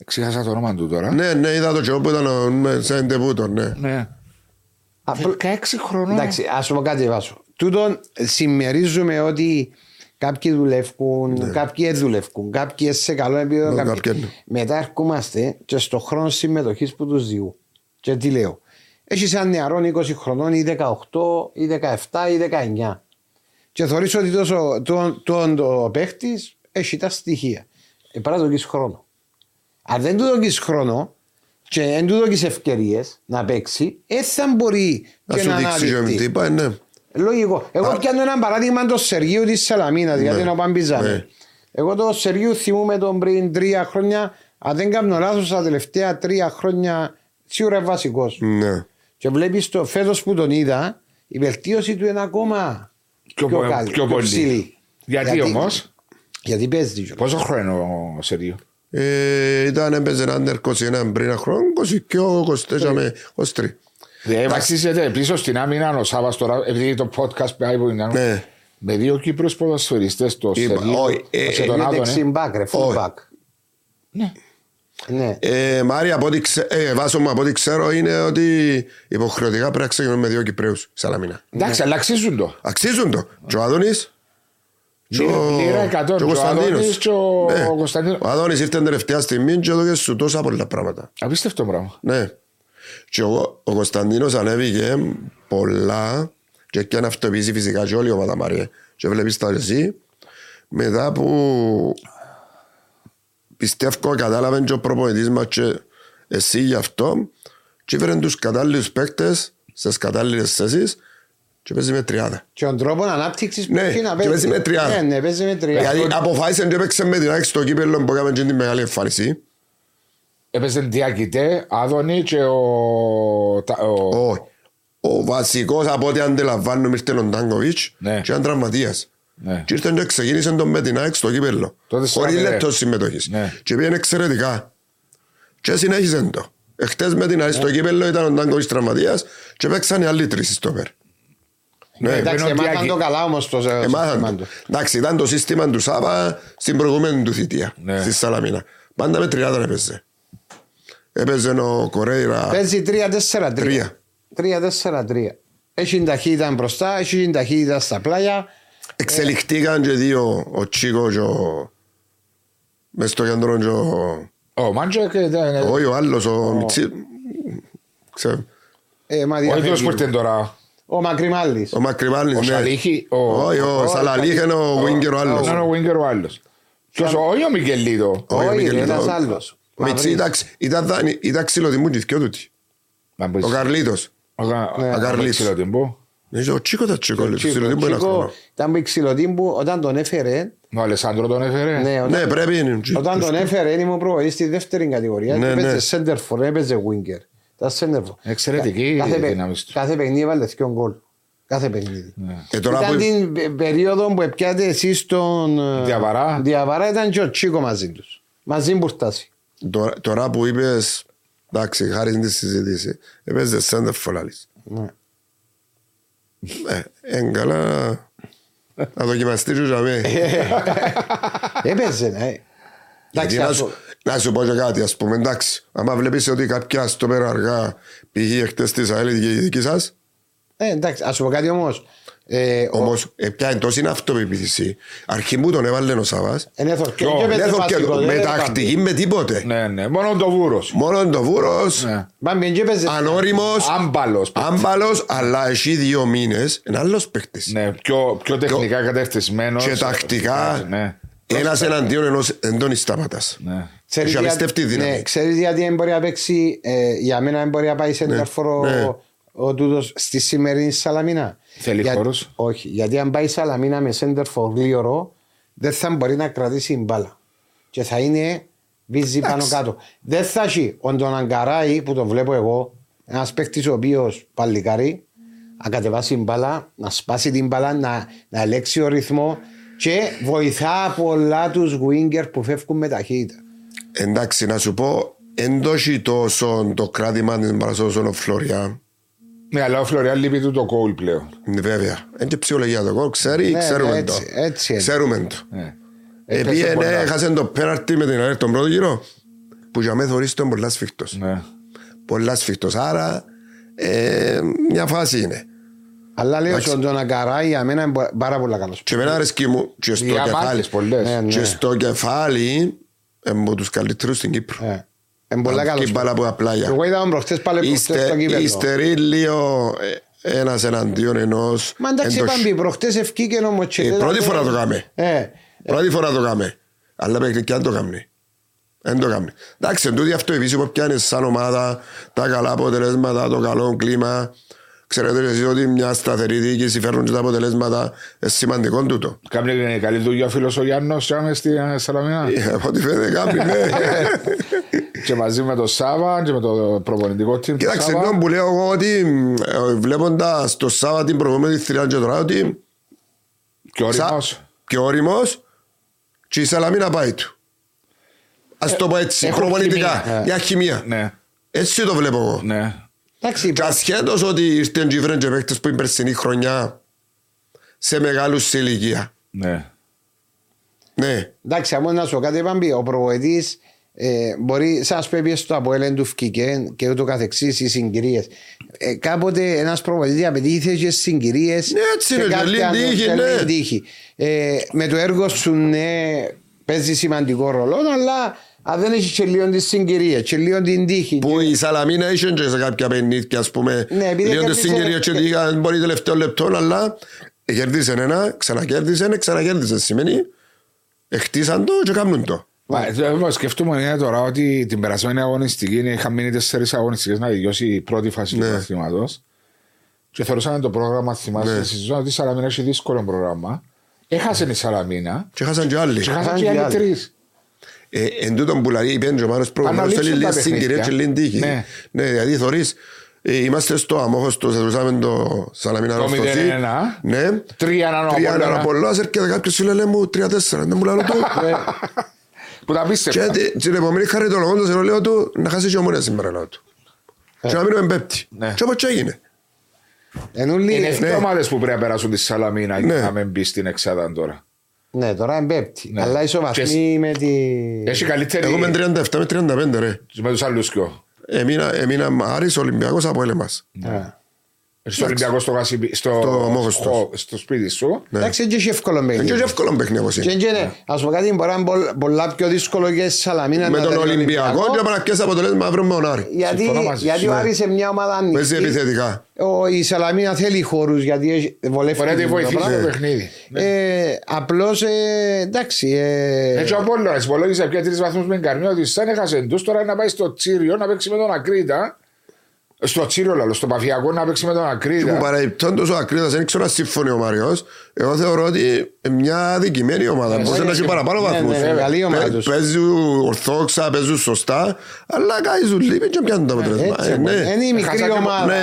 Ξέχασα το όνομα του τώρα. Ναι, είδα το τσιό που ήταν σε εντεβούτο. 16 χρονών. Εντάξει, ας πω κάτι Βάσο. Τούτον συμμερίζουμε ότι κάποιοι δουλεύουν, κάποιοι δεν δουλεύουν, κάποιοι σε καλό επίπεδο. Μετά ερχόμαστε και στο χρόνο συμμετοχής που τους διούν. Και τι λέω. Έχεις έναν νεαρό 20 χρονών ή 18 ή 17 ή 19. Και θεωρείς ότι τον παίχτης έχει τα στοιχεία. Πρέπει να του δώσεις χρόνο. Αν δεν του δώσεις χρόνο και δεν του δώσεις ευκαιρίες να παίξει, θα μπορεί και να αναδειχθεί. Λογικό. Εγώ πιάνω ένα παράδειγμα του Σεργίου της Σαλαμίνας, γιατί να πάμε πιζάμε. Εγώ το Σεργίου θυμούμαι τον πριν 3 χρόνια, αν δεν κάνω λάθος, τα τελευταία 3 χρόνια σίγουρα είναι βασικός. Και βλέπεις το φέτος που τον είδα, η βελτίωση του είναι ακόμα πιο πολύ. Γιατί όμως? Γιατί παίζει. Πόσο χρόνο ο Σεργίου? Ήταν έπαιζε άντερ 21 πριν χρόνο, 22-23. Βασίζεται πίσω στην άμυνα ο Σάββας τώρα, επειδή το podcast πάει που είναι με 2 Κύπρους ποδοσφαιριστές, το Σεργίου και τον Άδωνε. Είναι δεξιμπάκ ρε, φουλμπάκ. Μάρια, Βάσο μου, από ό,τι ξέρω είναι ότι υποχρεωτικά πρέπει να ξεκινούν με 2 Κυπρέους Σαλαμίνα. Εντάξει, αλλά αξίζουν το. Αξίζουν το. Και ο Άδωνης και ο Κωνσταντίνος. Ο Άδωνης ήρθε τελευταία στιγμή και έδωκε σου τόσα πολλά πράγματα. Απίστευτο πράγμα. Και ο Κωνσταντίνος ανέβηκε πολλά και έκανε να αυτοποιήσει φυσικά και όλοι ο Παταμαρία και βλέπεις τα εσύ μετά που πιστεύω κατάλαβε και ο προπονητής μας και εσύ γι' αυτό και έφεραν τους κατάλληλους παίκτες στις κατάλληλες θέσεις και παίζει με 30. Και τον τρόπο ανάπτυξης που έχει να παίζει. Ναι, και παίζει με 30. Ναι, παίζει με 30. Δηλαδή αποφάσισαν και έπαιξαν με την άκρη στο κύπελλο που έκαμε την μεγάλη εμφάνιση. Έπαιζαν διακητέ, Άδωνη και ο βασικός από ό,τι αντιλαμβάνομαι ήρθε ο Ντάνκοβιτς και ήταν τραυματίας. Και ήρθαν και ξεκίνησαν τον με την άκρη στο κύπελλο. Χωρίς λεπτός συμμετοχής. Και πήγαν εξαιρετικά. Και συνέχισαν το. Εχθές με την άκρη στο κύπελλο ήταν ο Ντάνκοβιτς τραυματίας και παίξαν οι άλλοι τρεις στο πέρα. Εντάξει, εμάθαν το καλά όμως το σύστημα του. Εντάξει, ήταν το σύστημα του Σάβα στην προηγούμενη του θητεία, στη Σαλαμίνα. Πάντα με 30 έπαιζε. Έπαιζε ο Κορέιρα... Παίζει 3-4-3. 3-4-3. Έχει ταχύτητα μπροστά, έχει ταχύτητα στα πλάγια. Εξελιχτήκαν και δύο, ο Τσίκο και ο... μες στο κέντρο και ο... Ο Μάντζεκ ήταν... Όχι, ο άλλος, ο Μιτσί... Ξέρω... Ο ίδιος που ήρθε τώρα... Ο Μακριμάλης. Ο Μακριμάλης, ναι. Ο Σαλαλίχ είναι ο Βίνγκερ ο άλλος. Είναι ο Βίνγκερ ο άλλος. Όχι ο Μικελίδο. Όχι, ένας άλλος. Ήταν ξυλοδημού και δυο τούτοι. Ο Καρλίτος. Ο Καρλίτος. Ο Τσίκο ήταν ξυλοδημού. Ήταν που ξυλοδημού όταν τον έφερε. Ο Αλεσάνδρο τον έφερε. Ναι, πρέπει είναι. Όταν τον έφερε ήμουν προβολής στη δεύτερη κατηγορία. Έπαιζε σέντερφορ, έπαιζε Βίνγκερ. Εξαιρετική δυναμική του. Κάθε παιχνίδι βάλε και γκολ. Κάθε παιχνίδι. Ήταν την περίοδο που έπιατε εσείς τον Διαβαρά, ήταν και ο Τσίκο μαζί τους. Μαζί μπουρτάσει. Τώρα που είπες, εντάξει, χάρη στην συζήτηση, έπαιζε σέντερ φοράλης. Έγκαλα να δοκιμαστεί και ζαμί. Έπαιζε, ναι. Να σου πω και κάτι, ας πούμε, εντάξει, άμα βλέπεις ότι κάποια στο πέρα αργά πήγε χτες της ΑΕΛ και η δική σας. Εντάξει, ας σου πω κάτι όμως. Όμως, πια εντός είναι αυτοπεποίθηση. Αρχή μου τον έβαλε ο Σαββάς. Με τακτική, με τίποτε. Ναι, μόνο το βούρος. Ανώριμος, άμπαλος, αλλά εσύ δύο μήνες, είναι άλλος παίκτης. Ναι, πιο τεχνικά κατευθυσμένος. Και τακτικά. Ένας εναντίον ενός εντόνις σταματάς. Έχει απιστεύτη δύναμη. Ξέρεις γιατί δεν μπορεί να παίξει, για μένα δεν μπορεί να πάει σε τέρφορο ο τούτος στη σημερινή Σαλαμίνα. Θέλει χώρος. Όχι, γιατί αν πάει Σαλαμίνα με σέντερ φορ δεν θα μπορεί να κρατήσει μπάλα. Και θα είναι βίζι πάνω κάτω. Δεν θα έχει τον Αγκαράη που τον βλέπω εγώ, ένας παίκτης ο οποίος παλικάρει, να κατεβάσει μπάλα, να σπάσει την μπάλα, να ελέξει ο ρυθμό. Και βοηθά πολλά τους γουίνγκερ που φεύγουν με ταχύτητα. Εντάξει, να σου πω, εντός τόσο το κράτημα της Μπαρασόσον ο Φλωριά. Ναι, αλλά ο Φλωριά λείπει του το κόλ πλέον. Βέβαια, είναι και ψυχολογία το κόλ, ξέρει, ξέρουμε το. Ξέρουμε το. Επειδή έχασε το πέναρτι με την ΑΕΛ τον πρώτο γύρο, που για μένα θεωρείς τον πολλά σφιχτός. Πολλά σφιχτός, άρα μια φάση είναι. Αλλά λέω στον Αγκαράη για μένα είναι πάρα πολύ καλός. Και εμένα αρέσκει μου και στο κεφάλι. Και στο κεφάλι από τους καλύτερους στην Κύπρο. Είναι πολύ καλός. Εγώ είδαμε προχτές πάλι προχτές στο Κύπρο. Ιστερεί λίγο ένας εναντίον ενός. Μα εντάξει Πάμπη προχτές ευκήκε νομοτσιέται. Πρώτη φορά το κάμε. Πρώτη φορά το κάμε. Αλλά παιχνικιά το κάμνει. Δεν το κάμνει. Εντάξει εντούτοι αυτό επίσης που πιάνει σαν ομάδα τα καλά αποτελέσματα, το καλό κλίμα. Ξέρετε εσείς ότι μια σταθερή διοίκηση φέρνουν και τα αποτελέσματα σημαντικό τούτο. Κάμνει καλή δουλειά ο φίλος ο Γιάννος στην Σαλαμίνα. Από ό,τι φαίνεται κάμνει, ναι. Και μαζί με τον Σάβα και με το προπονητικό team. Κοίταξε τον που λέω εγώ ότι βλέποντας τον Σάβα την προηγούμενη θηρία και τώρα ότι και όριμος και η Σαλαμίνα πάει του. Ας το πω έτσι, προπονητικά, μια χημεία. Έτσι το βλέπω εγώ. Και ασχέτως ότι ήρθαν και οι φρέντζε παίκτες που είναι περσινή χρονιά σε μεγάλους σε ηλικία. Ναι. Εντάξει, αμόν να σου κάτι είπαν πει, ο προβοητής μπορεί σας πέπιες στο αποέλεν του φκικέ και ούτω καθεξής οι συγκυρίες. Κάποτε ένας προβοητής απαιτήθηκε στις συγκυρίες και κάποια ανώτερη τύχη. Με το έργο σου ναι παίζει σημαντικό ρόλο, αλλά... Αν δεν έχει και λίγο τη συγκυρία, και λίγο την τύχη. Που η Σαλαμίνα είχε και σε κάποια παιχνίδια, ας πούμε. Λίγο τη συγκυρία και τύχη, μπορεί τελευταίο λεπτό, αλλά κέρδισαν ένα, ξανακέρδισαν. Σημαίνει, χτίσαν το και κάνουν το. Σκεφτούμε τώρα ότι την περασμένη αγωνιστική είχαν μείνει 4 αγωνιστικές να τελειώσει η πρώτη φάση του αθλήματος. Και θεωρούσαμε το πρόγραμμα, θυμάσαι, στη ζώνη ότι η Σαλαμίνα έχει δύσκολο πρόγραμμα. Έχασε η Σαλαμίνα. Και χάσαν και άλλοι. Και χάσαν και άλλοι τρεις. Εν τούτον που λέει, είπε ο Μάριος προηγουμένως, θέλει λίγη συγκυρία και λίγη τύχη. Ναι, δηλαδή θωρείς, είμαστε στο αμόχωστο, θα θεωρούσαμε το Σαλαμίνα Ανόρθωση. Το 0-1, 3-1 Απόλλων, και κάποιος σου λέει μου 3-4, δεν μου λάλλω το. Που τα πίστευα. Και την επόμενη χαριτολογώντας, ενώ λέω του, να χάσεις και ομόνια σήμερα, λέω του. Και να μείνουμε πέμπτη. Και όπως και έγινε. Είναι 7 ομάδες που πρέπει να περάσουν τη Σαλαμίνα για να μην μπει στην εξάδα τώρα. Ναι, τώρα είναι πέμπτη. Αλλά ισοβαθμοί με τη... Έχει καλύτερη... Εγώ με 37 με 35 ρε. Με τους άλλους κοιό. Εμείνα Άρης, Ολυμπιακός από έλεμας. Έχεις Ολυμπιακό στο σπίτι σου. Εντάξει, είναι και εύκολο παιχνίδι. Είναι και εύκολο παιχνίδι. Ας πω κάτι, μπορεί να είναι πολλά πιο δύσκολο και στη Σαλαμίνα. Με τον Ολυμπιακό και να πιέσεις αποτελέσμα αύριο με τον Άρη. Γιατί ο Άρης είναι μια ομάδα ανοιχτή. Παίζει επιθετικά. Η Σαλαμίνα θέλει χώρους γιατί βολεύει. Μπορεί να βοηθήσει το παιχνίδι. Απλώς εντάξει. Έτσι ο Απόλλωνας υπολόγισε πια 3 βαθμούς με Καρμιώτη. Σαν έχασε εντός τώρα να πάει στο Τσίριο να παίξει με τον Ακρίτα. Στο Τσίρολο, στο Παφιακό να παίξει με τον Ακρίδα. Που παραειπτόντως ο Ακρίδας δεν ξέρω να συμφωνεί ο Μάριος. Εγώ θεωρώ ότι μια δικημένη ομάδα. Μπορεί να έχει παραπάνω βαθμούς. Παίζουν ορθόξα, παίζουν σωστά. Αλλά καίζουν λίπη και πιάνουν τα αποτελέσματα. Είναι η μικρή ομάδα.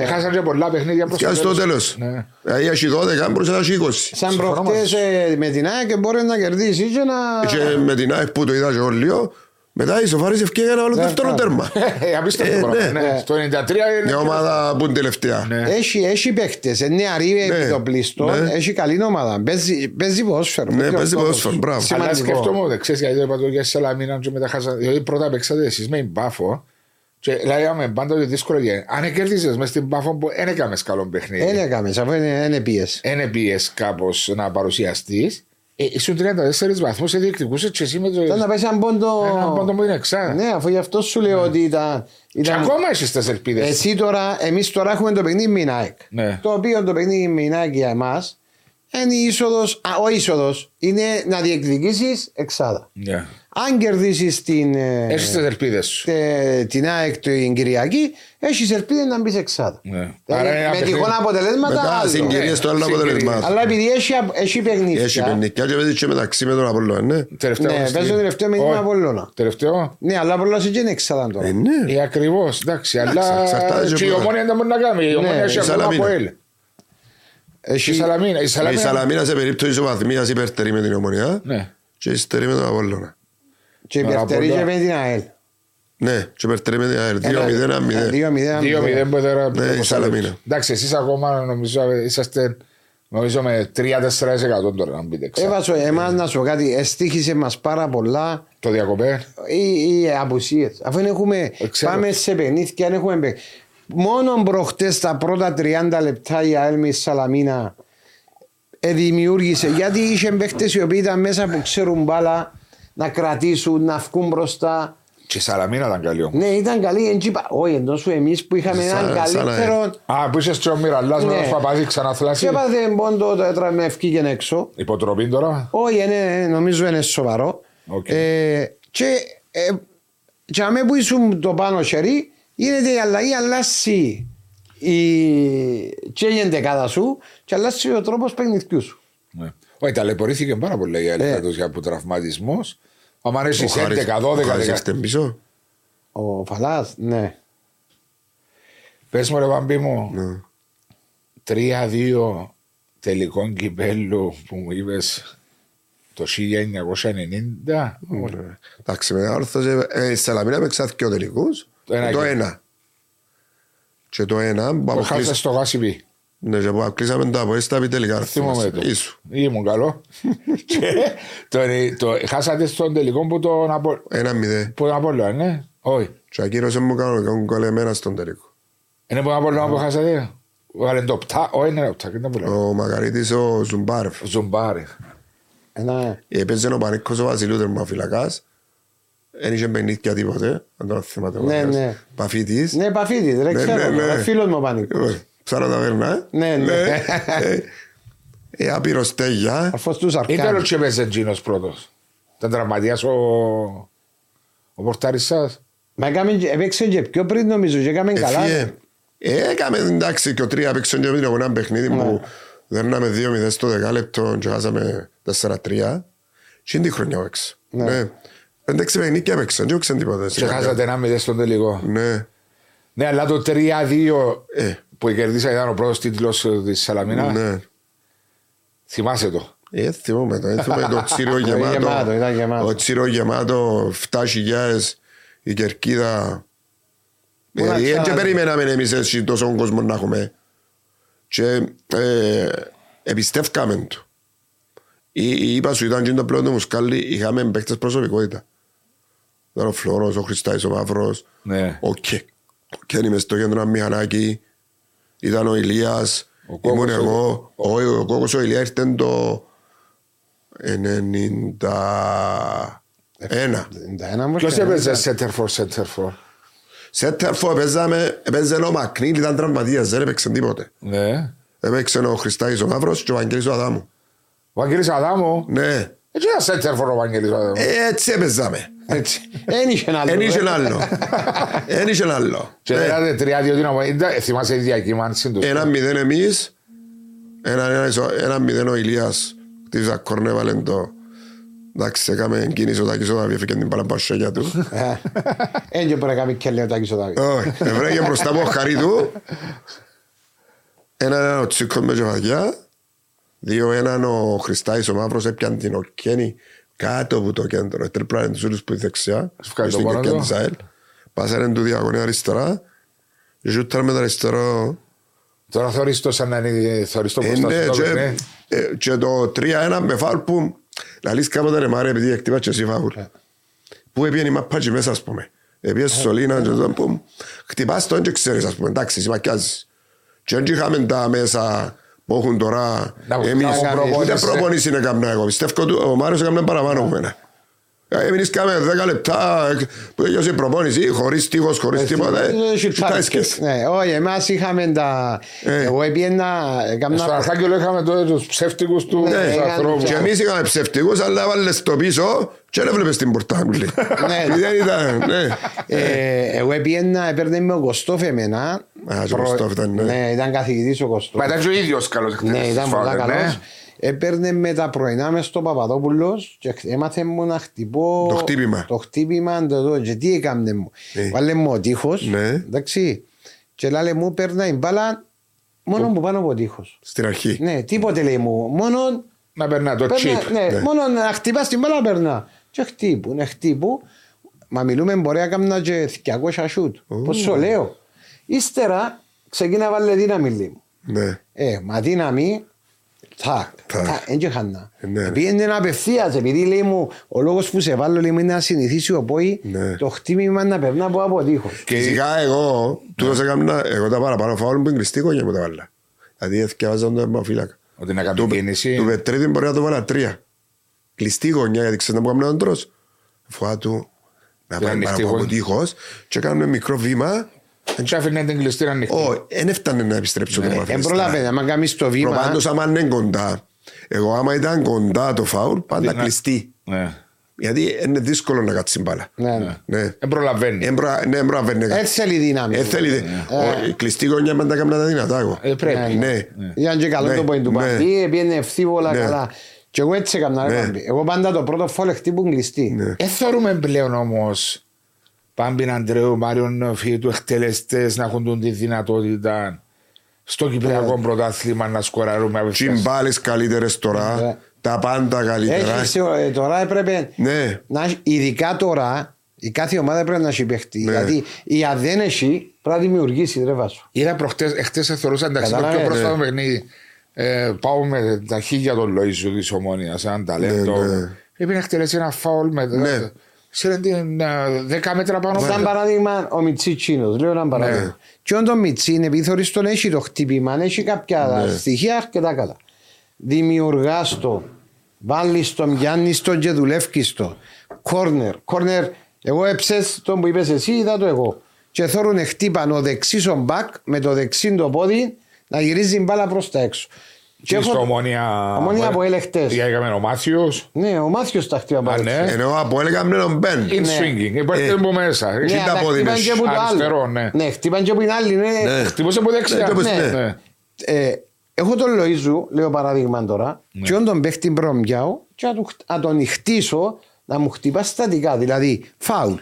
Έχασαν και πολλά παιχνίδια προς το τέλος. Και στο τέλος. Έχει 12, μπορούσε να έχει 20. Σαν προχτές με την ΑΕΚ μπορεί να κερδίσει και να... Και με την ΑΕΚ που το είδα και εγώ λίγο. Μετά ισοφάρισε ευκαιρία να βάλω δεύτερο τέρμα. Απίστευτο πράγμα. Το 1993 είναι. Μια ομάδα που είναι τελευταία. Έχει παίχτες, είναι νεαρή επί το πλείστον, έχει καλή ομάδα. Παίζει ποδόσφαιρο. Ναι, παίζει ποδόσφαιρο, μπράβο. Αλλά σκεφτόμουν, ξέρεις γιατί το είπα το για τη Σαλαμίνα και μετά χάσατε. Δηλαδή πρώτα παίξατε εσείς με την Πάφο. Και λέγαμε πάντα ότι δύσκολο γίνεται. Αν κέρδισες μες στην Πάφο που δεν έκαμες καλό παιχνίδι. Δεν έκαμες, αφού δεν πίεσαι κάπως να παρουσιαστείς. Ήσουν 34 βαθμούς, διεκδικούσες και εσύ με το... Ήταν να πέσει έναν πόντο που είναι εξά. Ναι, αφού γι' αυτό σου λέω ότι ήταν... Και ακόμα έχεις τις ελπίδες. Εσύ τώρα, εμείς τώρα έχουμε το παιχνίδι με την ΑΕΚ. Το οποίο το παιχνίδι με την ΑΕΚ για εμάς είναι η είσοδος, ο είσοδος είναι να διεκδικήσεις εξάδα. Αν κερδίσεις την... Έχεις τις ελπίδες σου. Την ΑΕΚ την Κυριακή, έχεις ελπίδες να μπεις εξάδα. Με τυχόν αποτελέσματα άλλο. Μετά συγκυρίες το άλλο αποτελέσματα. Αλλά επειδή έχει παιχνίδια. Έχει παιχνίδια και παίζει και μεταξύ με τον Απόλλωνα, ναι. Ναι, παίζει το τελευταίο με τον Απόλλωνα. Τελευταίο. Ναι, αλλά Απόλλωνας και είναι εξάδα τώρα. Ναι. Ακριβώς, εντάξει. Και η Ομόνοια δεν μπορεί να κάνει. Η Ομόνοια έχει ακόμα από ΑΕΛ. Η Σαλαμίνα σε περίπτωση ισοβαθμίας υπερτερεί με την Ομόνοια και υστερεί με τον Απόλλωνα. Και υπερτερεί και με την ΑΕΛ. Ναι, και υπερτερεί με την ΑΕΛ. 2-0 που τώρα η Σαλαμίνα. Εντάξει, εσείς ακόμα νομίζω είσαστε με 3-4% τώρα να μπείτε εξά. Έβασο εμάς να σου πω κάτι, εστίχησε μας πάρα πολλά. Το διακοπέ. Οι απουσίες. Αφού πάμε σε παιχνίδια, αν έχουμε παιχνίδια. Μόνο προχτές τα πρώτα 30 λεπτά η ΑΕΛ με η Σαλαμίνα δημιούργησε. Γιατί είχε παίχτες οι οποίοι ήταν μέσα που ξέρουν μπάλα να κρατήσουν, να βγουν μπροστά. Και η Σαλαμίνα ήταν καλή όμως. Ναι, ήταν καλή. Όχι, εντός σου εμείς που είχαμε έναν καλύτερο. Α, που είσαι στρομμύρα, αλλά με τον Φαπάζη ξαναθλάσει. Και έπαθε πόντο έτρα με ευκήγεν έξω. Υποτροπή τώρα. Όχι, νομίζω είναι σοβαρό. Και αμέ που ήσουν το πάνω χερί. Γίνεται η αλλαγή, αλλάζει και η εντεκάδα σου και αλλάζει ο τρόπος παιχνιδιού σου. Όχι, ταλαιπωρήθηκε πάρα πολύ η αλήθεια για από τραυματισμός. Αν αρέσει 11-12. Ο Φαλάς, ναι. Πες μου ρε Βαμπί μου, 3-2 τελικών κυπέλλου που μου είπες το 1990. Εντάξει, με Ανόρθωση, η Σαλαμίνα παίξαθηκε ο τελικούς. Το ένα. Και το ένα. Το χάσα στο γάσιμπι. Ναι, και που κλείσαμε τα αποέσταπη τελικά. Θυμόμαι το. Ήμουν καλό. Χάσατε στον τελικό που τον Απόλλωνα. 1-0. Που τον Απόλλωνα, ναι. Όχι. Και ακύρωσε μου καλό εμένα στον τελικό. Είναι που τον Απόλλωνα που χάσατε. Ο Μακαρίτης ο Ζουμπάρεφ. Έπαιζε ο Πανίκος ο Βασιλού τερμοφυλακάς. Δεν είχε παιχνίδια τίποτε, αν το θυμάται. Παφίτης. Ναι, Παφίτης, δεν ξέρω, φίλος μου Πανίκος. Ψάρα ταβέρνα, ναι, ναι. Απειροστέγια. Αφούς τους αρκάνους. Ήταν ο Τσεπεζεντζίνος πρώτος. Ήταν τραυματίας ο πορτάρης σας. Μα έπαιξε και πιο πριν νομίζω και έκαμε καλά. Έκαμε εντάξει και ο 3 παίξε και ο ένα παιχνίδι που δέρναμε 2-0 στο δεκάλεπτο και χάσαμε 4-3 και είναι τη χρονιά παίξε. 5-6 παιχνίκια παίξε, δεν παίξαν τίποτα. Και χάσατε 1-0 στο τελικό. Ναι, αλλά το 3-2 που κερδίσατε ήταν ο πρώτος τίτλος της Σαλαμίνα. Θυμάσαι το. Θυμούμε το, το τσίριο γεμάτο. Ο τσίριο γεμάτο, 7.000 η κερκίδα. Και περιμέναμε εμείς έτσι τόσο κόσμο να έχουμε. Και εμπιστεύκαμε του. Είπα σου ήταν και το πρώτο μουσκάλι, είχαμε παίκτες προσωπικότητα. Ήταν ο Φλωρός, ο Χριστάης, ο Μαύρος, ο Κένι μες στο κέντρο, ο Μιχανάκη, ήταν ο Ηλίας, ήμουν εγώ, ο Κόκος ο Ηλίας ήρθε το 91. Ποιος έπαιζε center for? Σέτερφο έπαιζε ο Μακνίλ, ήταν τραυματίας, δεν έπαιξε τίποτε. Έπαιξε ο Χριστάκης ο Μαύρος και ο Βαγγέλης ο Αδάμου. Ο Βαγγέλης ο Αδάμου? Ναι. Έτσι ήταν σέτερφο ο Βαγγέλης ο Αδάμου. Έτσι έπαιζαμε. Εν είχε άλλο. Εν είχε άλλο. Και δηλαδή 3-2 δύναμο, θυμάσαι η διακύμανση του. 1-0 εμείς, 1-0 ο Ηλίας, χτίζα κόρνε Βαλεντό. Εντάξει, έκαμε κίνηση ο Τάκης ο Δάβη, έφυγε την παραμπασσόγια του. Έγινε μπορεί να κάνει και λέει ο Τάκης ο Δάβη. Όχι, βρέγε μπροστά από χαρί του. Έναν ο Τσίκος με γεφαδιά. Δύο, έναν ο Χριστάης ο Μαύρος έπιαν την οκένη κάτω από το κέντρο. Ετρέπρανε τους ούλους που είναι δεξιά. Στην κερκέν της ΑΕΛ. Πάσανε του διαγωνία αριστερά. Ζούταρ με το αριστερό. Τώρα θεωρείς το σαν να είναι θεωριστό μπροστά. Να λύσεις κάποτε ρε μάρε επειδή εκτύπα και εσύ φαούλ. Πού έπιεν η μαπάτσι μέσα ας πούμε. Έπιες σωλήνα και τότε που χτυπάς τον και ξέρεις ας πούμε. Εντάξει, συμμακιάζεις. Και όχι είχαμε τα μέσα που έχουν τώρα εμείς. Ούτε προπονείς είναι καμνά εγώ. Πιστεύω ο Μάριος έκαμε παραπάνω από μένα. Εμείς κάμε 10 λεπτά που έγινε η προπόνηση, χωρίς τείχος, χωρίς τίποτα. Όχι, εμάς είχαμε τα... Εγώ έπιενα... Στο Αρχάκελο είχαμε τους ψεύτικους του ανθρώπου. Και εμείς είχαμε ψεύτικους, αλλά βάλες το πίσω και δεν βλέπεις την πορτάμπλη. Εγώ έπιενα, έπαιρνε με ο Κωστόφ εμένα. Ήταν καθηγητής ο Κωστόφ. Μα ήταν και ο ίδιος καλός. Ναι, ήταν πολύ καλός. Έπαιρνε με τα πρωινά μες στο Παπαδόπουλος και έμαθε μου να χτυπώ το χτύπημα και τι έκαμνε μου. Βάλε μου ο τείχος, εντάξει, και λάλε μου παίρνα η μπάλα μόνο που πάνω από ο τείχος. Στην αρχή. Ναι, τίποτε λέει μου, μόνο να περνά το τσίπ. Ναι, μόνο να χτυπάς την μπάλα να περνά. Και χτύπου, μα μιλούμε μπορεί να κάνω και 200 σούτ, πώς σου λέω. Ύστερα ξεκίνα βάλε δύναμη λίγο. Μα δύναμη. Έτσι χανά. Πήγαινε να απευθείας, επειδή λέει μου ο λόγος που σε βάλω είναι να συνηθίσει ο πόη το χτύπημα να περνά από τείχος. Και ειδικά εγώ, εγώ τα παραπάνω φάουλ που είναι κλειστή οικογένεια που τα βάλα. Δηλαδή έφτιαξαν το εμπαφύλακα. Ότι να κάνει κίνηση. Του Πετρίδη μπορεί να το βάλα 3. Κλειστή οικογένεια, γιατί ξέρεις να μου κάνει να τρως. Φοβά του να πάει πάνω από τείχος και κάνουμε μικρό βήμα. Και άφηνε την κλειστήρα ανοιχτή. Όχι, δεν έφτανε να επιστρέψω το μαθητή. Εμπρολάβαινε, άμα κάνεις το βήμα. Προπάντως, άμα είναι κοντά. Εγώ, άμα ήταν κοντά το φάουλ, πάντα κλειστή. Γιατί είναι δύσκολο να κάτσει μπάλα. Εμπρολαβαίνει. Ναι, εμπρολαβαίνει. Έθελει δύναμη. Η κλειστή γωνιά πάντα κάμουν τα δυνατά εγώ. Πρέπει. Ήταν και καλό το πόιν του παντή, πήγαινε ευθύβολα καλά. Και εγώ έτσι έκανα. Εγώ πάντα το πρώτο φάουλ χτύπουν κλειστή. Εθωρούμε πλέον όμως. Πάμπη Ανδρέου, Μάριον Φίτου, εκτελεστές να έχουν τη δυνατότητα στο Κυπριακό Πρωτάθλημα να σκοράρουμε απευθείας. Τσιμπάλες καλύτερες τώρα, τα πάντα καλύτερα. Τώρα έπρεπε, ειδικά τώρα, η κάθε ομάδα πρέπει να συμπαιχτεί. Γιατί η αδένεση πρέπει να δημιουργήσει, ρε Βάσο. Είδα προχτές, εχθές θεωρούσα, εντάξει, το πιο πρόσφατο παιχνίδι. Πάω με τα χίλια των Λοΐζου της Ομόνοιας, έναν ταλέντο. Πρέπει να εκτελέσει ένα φάουλ με. Ξέρετε, 10 μέτρα πάνω. Σαν παράδειγμα, ο Μιτσίτσινος, λέω έναν παράδειγμα. Και όταν τον Μιτσίν, επειδή θεωρείς τον έχει το χτύπημα, έχει κάποια στοιχεία αρκετά καλά. Δημιουργάς το, βάλεις τον, γιάννεις τον και δουλεύκεις τον. Κόρνερ, εγώ έψες τον που είπες εσύ, είδα το εγώ. Και θέλουν χτύπαν ο δεξί στον μπακ, με το δεξί το πόδι, να γυρίζει μπάλα προς τα έξω. Και στο Ομόνοια από ελεκτές. Είχαμε ο Μάθιος. Ναι, ο Μάθιος τα χτύπα πάνω. Ενώ από έλεγαμε τον Μπεν. In swinging, υπάρχει τέμπο μέσα. Αριστερό, ναι. Ναι, χτύπαν και από την άλλη. Χτύπωσε από δεξιά. Έχω τον Λοΐζου, λέω παράδειγμα τώρα, και όταν τον παίχτη μπρομπιάω και να τον χτίσω να μου χτύπα στατικά, δηλαδή φάουλ.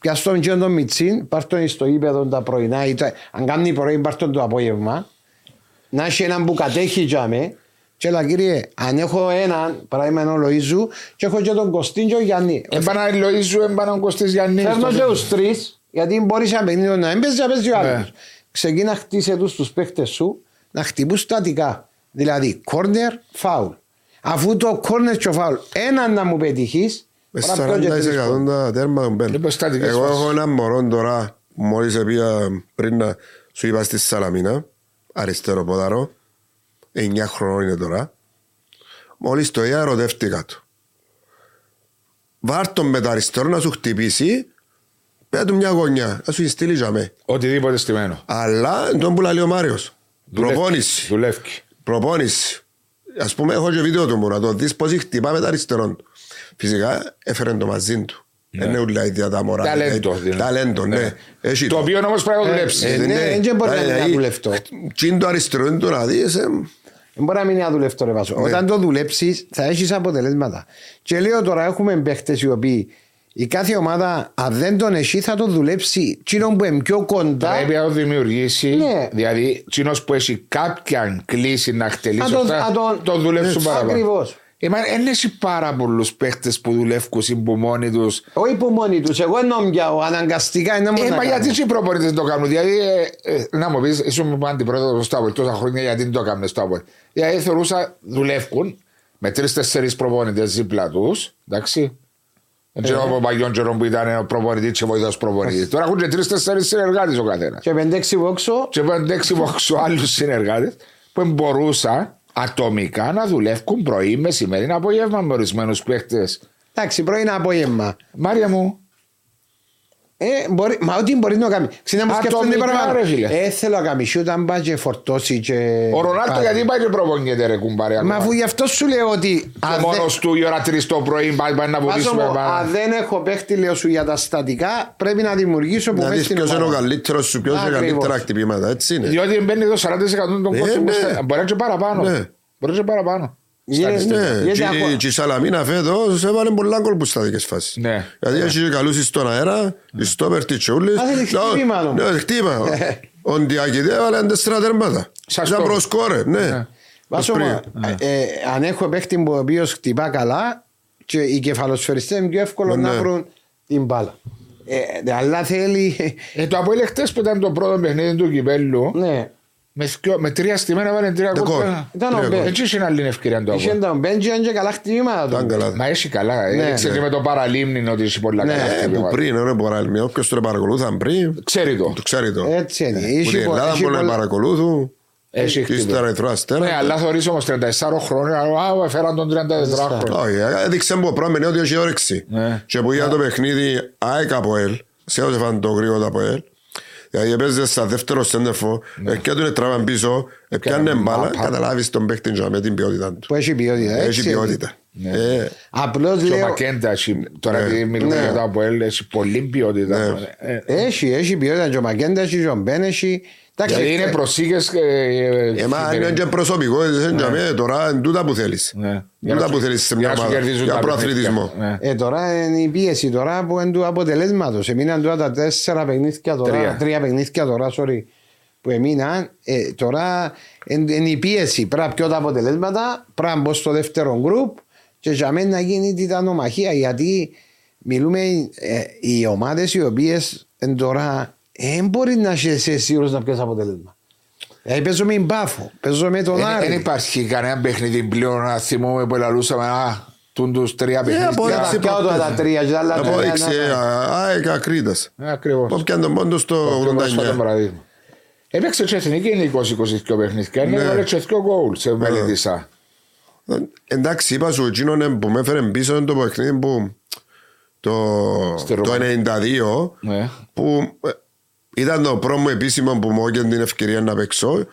Πιαστόν και τον Μιτσίν, πάρτον στο ύπεδο τα πρωινά, αν κάνει πρωί πάρτον το απόγευμα, να έχει έναν που κατέχει για με, και λέει κύριε, αν έχω έναν, παράδειγμα έναν Λοΐζου, και έχω και τον Κωστίν και τον Γιάννη. Έπανα τον Λοΐζου, έπανα τον Κωστίν Γιάννη. Φέρνω και τους τρεις, γιατί μπορείς να παίχνει τον Αέμπες και να παίζει ο άλλος. Ξεκίνα χτίσε τους παίχτες σου να χτυπούν στατικά, δηλαδή κόρνερ, φάουλ. Αφού το κόρνερ και ο φάουλ έναν να μου πετυχείς, 40% τέρμα τον Μπεν. Εγώ έχω έναν μωρό τώρα, μόλις πήγα πριν να σου είπα στη Σαλαμίνα, αριστερό ποδαρό, 9 χρονών είναι τώρα. Μόλις το είδα ρωτεύτηκα του. Βάρ' τον με τα αριστερό να σου χτυπήσει, πέρα του μια γωνιά, να σου στείλει για μέ. Οτιδήποτε στημένο. Αλλά τον που λέει ο Μάριος. Προπόνηση. Δουλεύκει. Προπόνηση. Ας πούμε έχω και βίντεο του μου να το δεις πώς χτυπά με τα αριστερόν του. Φυσικά έφερε το μαζί του. Είναι ούλα η διαταμορά. Ταλέντο, ναι. Το οποίο όμως πρέπει να δουλέψει. Δεν μπορεί να μείνει αδουλευτό. Τι είναι το αριστερόν του να δεις. Δεν μπορεί να μείνει αδουλευτό ρε Βάσο. Όταν το δουλέψεις θα έχεις αποτελέσματα. Και λέω τώρα έχουμε παίχτες οι οποίοι η κάθε ομάδα, αν δεν τον εσύ, θα τον δουλέψει τσινόν που είναι πιο κοντά. Πρέπει να τον δημιουργήσει. Ναι. Δηλαδή, τσινός που έχει κάποια κλίση να χτελήσει αυτά, τον δουλέψει παραπάνω. Ακριβώς. Δεν έχει πάρα πολλούς παίχτες που δουλεύουν υπό μόνοι τους. Όχι υπό μόνοι τους. Εγώ εννοώ αναγκαστικά είναι μόνο. Μα γιατί οι προπονητές δεν το κάνουν. Δηλαδή, να μου πεις, ήσουν με αντιπρόεδρος στο Απόλλων τόσα χρόνια, γιατί δεν το κάνουν στο Απόλλων. Δηλαδή, θεωρούσα δουλεύουν με 3-4 προπονητές δίπλα τους. Εντάξει. Δεν ξέρω από παγιόν καιρό που ήταν προπονητή και βοηθός προπονητής. Τώρα έχουν και 3-4 συνεργάτες ο καθένας. Και 5-6 βόξο. Και 5-6 βόξο άλλους συνεργάτες που μπορούσαν ατομικά να δουλεύουν πρωί, μεσημέρι, απόγευμα με ορισμένους παίχτες. Εντάξει, πρωί είναι απόγευμα. Μάρια μου. Μα ό,τι μπορεί να κάνει. Θέλω να κάνει. Όταν πάει και φορτώσει. Ο Ρονάλντο γιατί πάει και προπονιέται ρε κουμπάρε. Μα αφού γι' αυτό σου λέω ότι. Μόνος του η ώρα 3 το πρωί πάει να βοηθήσουμε. Αν δεν έχω παίχτη, λέω σου για τα στατικά, πρέπει να δημιουργήσω που παίχτη. Να δεις ποιος είναι ο καλύτερος σου, ποιος είναι καλύτερα χτυπήματα. Έτσι είναι. Διότι μπαίνει εδώ 40% των κόσμων. Μπορεί και παραπάνω. Μπορεί και παραπάνω. Και η Σαλαμίνα φέτος έβαλε πολλά κόλπους στα δικές φάσεις. Γιατί έχει καλούσει στον αέρα, στο περτιτσούλης. Χτύπημα. Χτύπημα. Ο Ντιάκηδε έβαλε 4 τερμάτα. Σαν προσκόρε. Βάσο μου, αν έχω παίχτη που ο οποίος χτυπά καλά και οι κεφαλοσφαιριστές είναι πιο εύκολο να βρουν την μπάλα. Αλλά θέλει... Το Απόλλων χτες που ήταν το πρώτο παιχνίδι του κυπέλλου. Με 3 στιμένα βάλε 3 κόκκινα. Έτσι είχε άλλη ευκαιρία το Απόλλων. Είχε τον Μπέντζιαν και καλά χτυπήματα του. Μα έχει καλά. Έξε και με το παραλίμνιν ότι είχε πολλά καλά χτυπήματα. Που πριν είναι παραλίμνιν. Όποιος το παρακολούθαν πριν. Ξέρει το. Έτσι είναι. Που την Ελλάδα μπορεί να παρακολούθουν. Έχει χτυπήματα. Ναι, αλλά θωρείς όμως 34 χρόνια. Άου έφεραν τον 34 χρόνια. Όχι, έδειξε μου πρώτα μενή ότι έχει όρεξη. Και που για το παιχνίδι ΑΕΚ από ΑΕΛ. Σέωσαν το γρήγορα από ΑΕΛ. Γιατί παίζεται στα δεύτερο σέντερφο, και του είναι τράβαν πίσω, πιάνε μπάλα, καταλάβεις τον παίχτη με την ποιότητα του. Που έχει ποιότητα, έτσι. Έχει ποιότητα. Απλώς λέω... Και ο Μακέντα, τώρα επειδή μιλούμε για το Απόλλων, έχει πολλή ποιότητα. Έχει ποιότητα και ο Μακέντα, και ο Μπεν, έχει... Γιατί είναι προσήγες... Εμάς είναι και προσωπικό, τώρα είναι τούτα που θέλεις. Τούτα που θέλεις σε μια ομάδα, για προαθλητισμό. Τώρα είναι η πίεση τώρα που είναι του αποτελέσματος. Εμείναν τώρα τα 4 παιχνίδια τώρα, 3 παιχνίδια τώρα, sorry, που εμείναν. Τώρα είναι η πίεση, πρέπει να πιω τα αποτελέσματα, πρέπει να μπω στο δεύτερο γκρουπ και για μένα να γίνει τιτανομαχία. Γιατί μιλούμε οι ομάδες οι οποίες τώρα... Δεν μπορεί να είσαι σίγουρος να πιάσεις αποτέλεσμα. Παίζω με μπάφο, παίζω με τον Άρη. Δεν υπάρχει κανένα παιχνίδι πλέον να θυμούμε που ελαλούσαμε τους 3 παιχνίδια. Θα πιάω τα 3 και τα άλλα 3. Απόδειξε ΑΕΚ Ακρίτας. Ακριβώς. Πώς πιάνε τον πόντο στο 89. Έπαιξε και εθνική είναι 20-22 παιχνίδια. Είναι βαλεξιωτικό γκολ σε μελετήσα. Εντάξει είπα σου εκείνον που με έφερε πίσω το παιχνίδι που το 92 που... Ήταν το πρώτο μου επίσημο που μου έκανε την ευκαιρία να παίξω.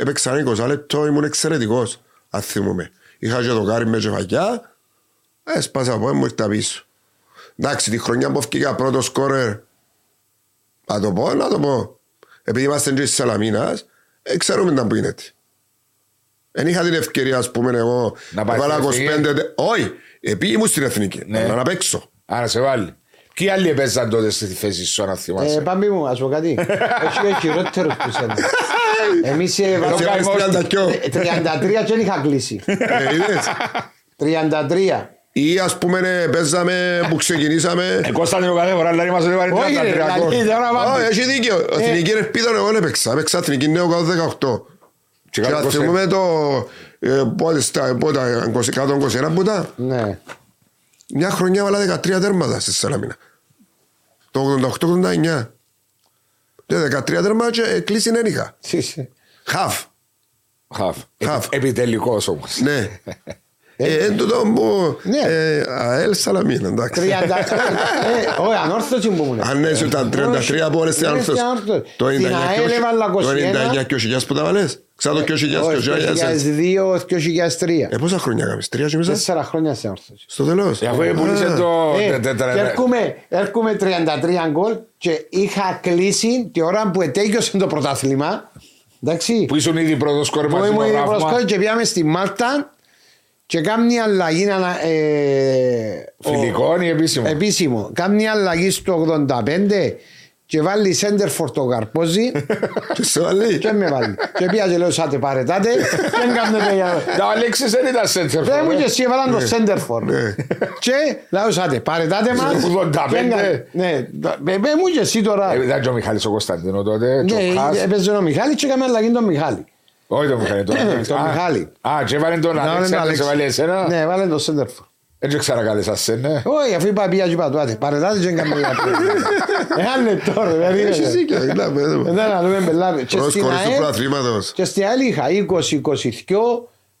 Έπαιξαν 20 λεπτό, ήμουν εξαιρετικός. αν θυμούμε. Είχα και το κάρι με κεφακιά, έσπασα από μου ήρθα πίσω. Εντάξει, τη χρονιά που έφυγε πρώτο σκόρερ, να το πω. Επειδή είμαστε και στη Σαλαμίνα, ξέρουμε να που γίνεται. Εν είχα την ευκαιρία, ας πούμε, εγώ να βάλω 25. Όχι, επειδή ήμουν στην Εθνική, ναι. Να παίξω. Άρα σε βάλει. Ποιοι άλλοι έπαιζαν τότε στη θέση σου, αν θυμάσαι. Πάμπη μου, ας πω κάτι. Έχει ο χειρότερος που είσαι. Εμείς 33 και είχα κλείσει. 33. Ή ας πούμε παίζαμε που ξεκινήσαμε. Κόστανε ο καθένα, αλλά είμαστε λίγο αρνητικά. Όχι, έχει δίκιο. Εθνική Ρεπίδα, εγώ έπαιξα. Έπαιξα Εθνική Νέο 18. Και θυμούμε το πότε, 21 που ήταν. Ναι. Μια χρονιά βάλα 13 τέρματα στη Σαλαμίνα. Το 88-89. Το 13 τέρματα και κλείσει ένιχα. Χαφ. Επιτελικός όμως. Ναι. Εν τούτο που... ΑΕΛ Σαλαμίνα, εντάξει. 33. Όχι, Ανόρθωση που ήμουν. Αν έσου ήταν 33 που ώρες στην Ανόρθωση. Το 99 και ο χιλιάς που τα βάλες. Ξάδω και ο χιλιάς και ο χιλιάς. Το 2002 και ο χιλιάς 3. Πόσα χρόνια έκαμες, 3 και μισά. 4 χρόνια στην Ανόρθωση. Στο τελώς. Αφού επούλησε το... Έρχομαι 33 γκολ και είχα κλείσει τη ώρα που ετέγιωσε το πρωτάθλημα. Που ήσουν ήδη πρώτος κορυφα. Και κάμνη αλλαγή φιλικό ή επίσημο. Επίσημο. Κάμνη αλλαγή στο 85 και βάλει σέντερ φορτοκαρπόζι. Και με βάλει. Και πήγε λέω σάτε παρετάτε. Δεν κάμνε παιδιά. Τα Αλέξης δεν ήταν σέντερ φορ. Δεν μου και σκεφαλάν το σέντερ φορ. Και λέω σάτε παρετάτε μας. Στο 85. Ναι. Πε μου και εσύ τώρα. Ήταν και ο Μιχάλης ο Κωνσταντίνο τότε. Ναι. Έπαιζε ο Μιχάλης και έκαμε αλλαγή τον Μιχάλη. Όχι τον Μιχάλη, τον Μιχάλη. Α, και έβαλε τον Αλέξανδρο, σε βάλε εσένα. Ναι, έβαλε τον Σέντερφο. Έτσι ξαρακάλεσα εσένα. Όχι, αφού είπα πια και είπα του, άντε, παρετάτε και έκαμε για πέρα. Έχανε τώρα, δηλαδή. Έχεις δίκιο, μιλάμε. Να λέμε μπελάμε. Προσκορής του προαθλήματος. Και στην άλλη είχα 20-22,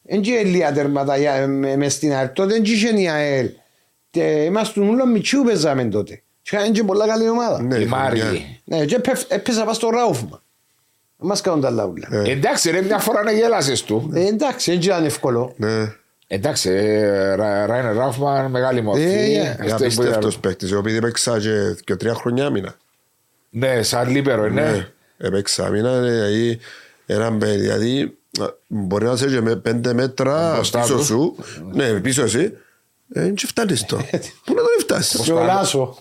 δεν είχε λίγα τέρματα μες στην ΑΕΛ. Τότε δεν είχε η ΑΕΛ. Είμαστε ούλο μητσιού παίζαμε τότε. Είχαν και πολλά καλή ομάδα. Η Μάρη. Και έπαιζα πας στο Ράουφμα. Μας κάνουν τα λαούλα. Εντάξει ρε, μια φορά να γέλασες του. Εντάξει, έτσι ήταν εύκολο. Εντάξει, Ράινερ Ράφμαν, μεγάλη μορφή. Απίστευτος παίκτης, ο οποίος έπαιξα και 3 χρόνια άμυνα. Ναι, σαν λίπερο, ναι. Έπαιξα άμυνα, δηλαδή μπορεί να είσαι με 5 μέτρα πίσω σου. Ναι, πίσω εσύ. Δεν φτάνεις τώρα. Πού να τον φτάσεις. Και ο Λάσο.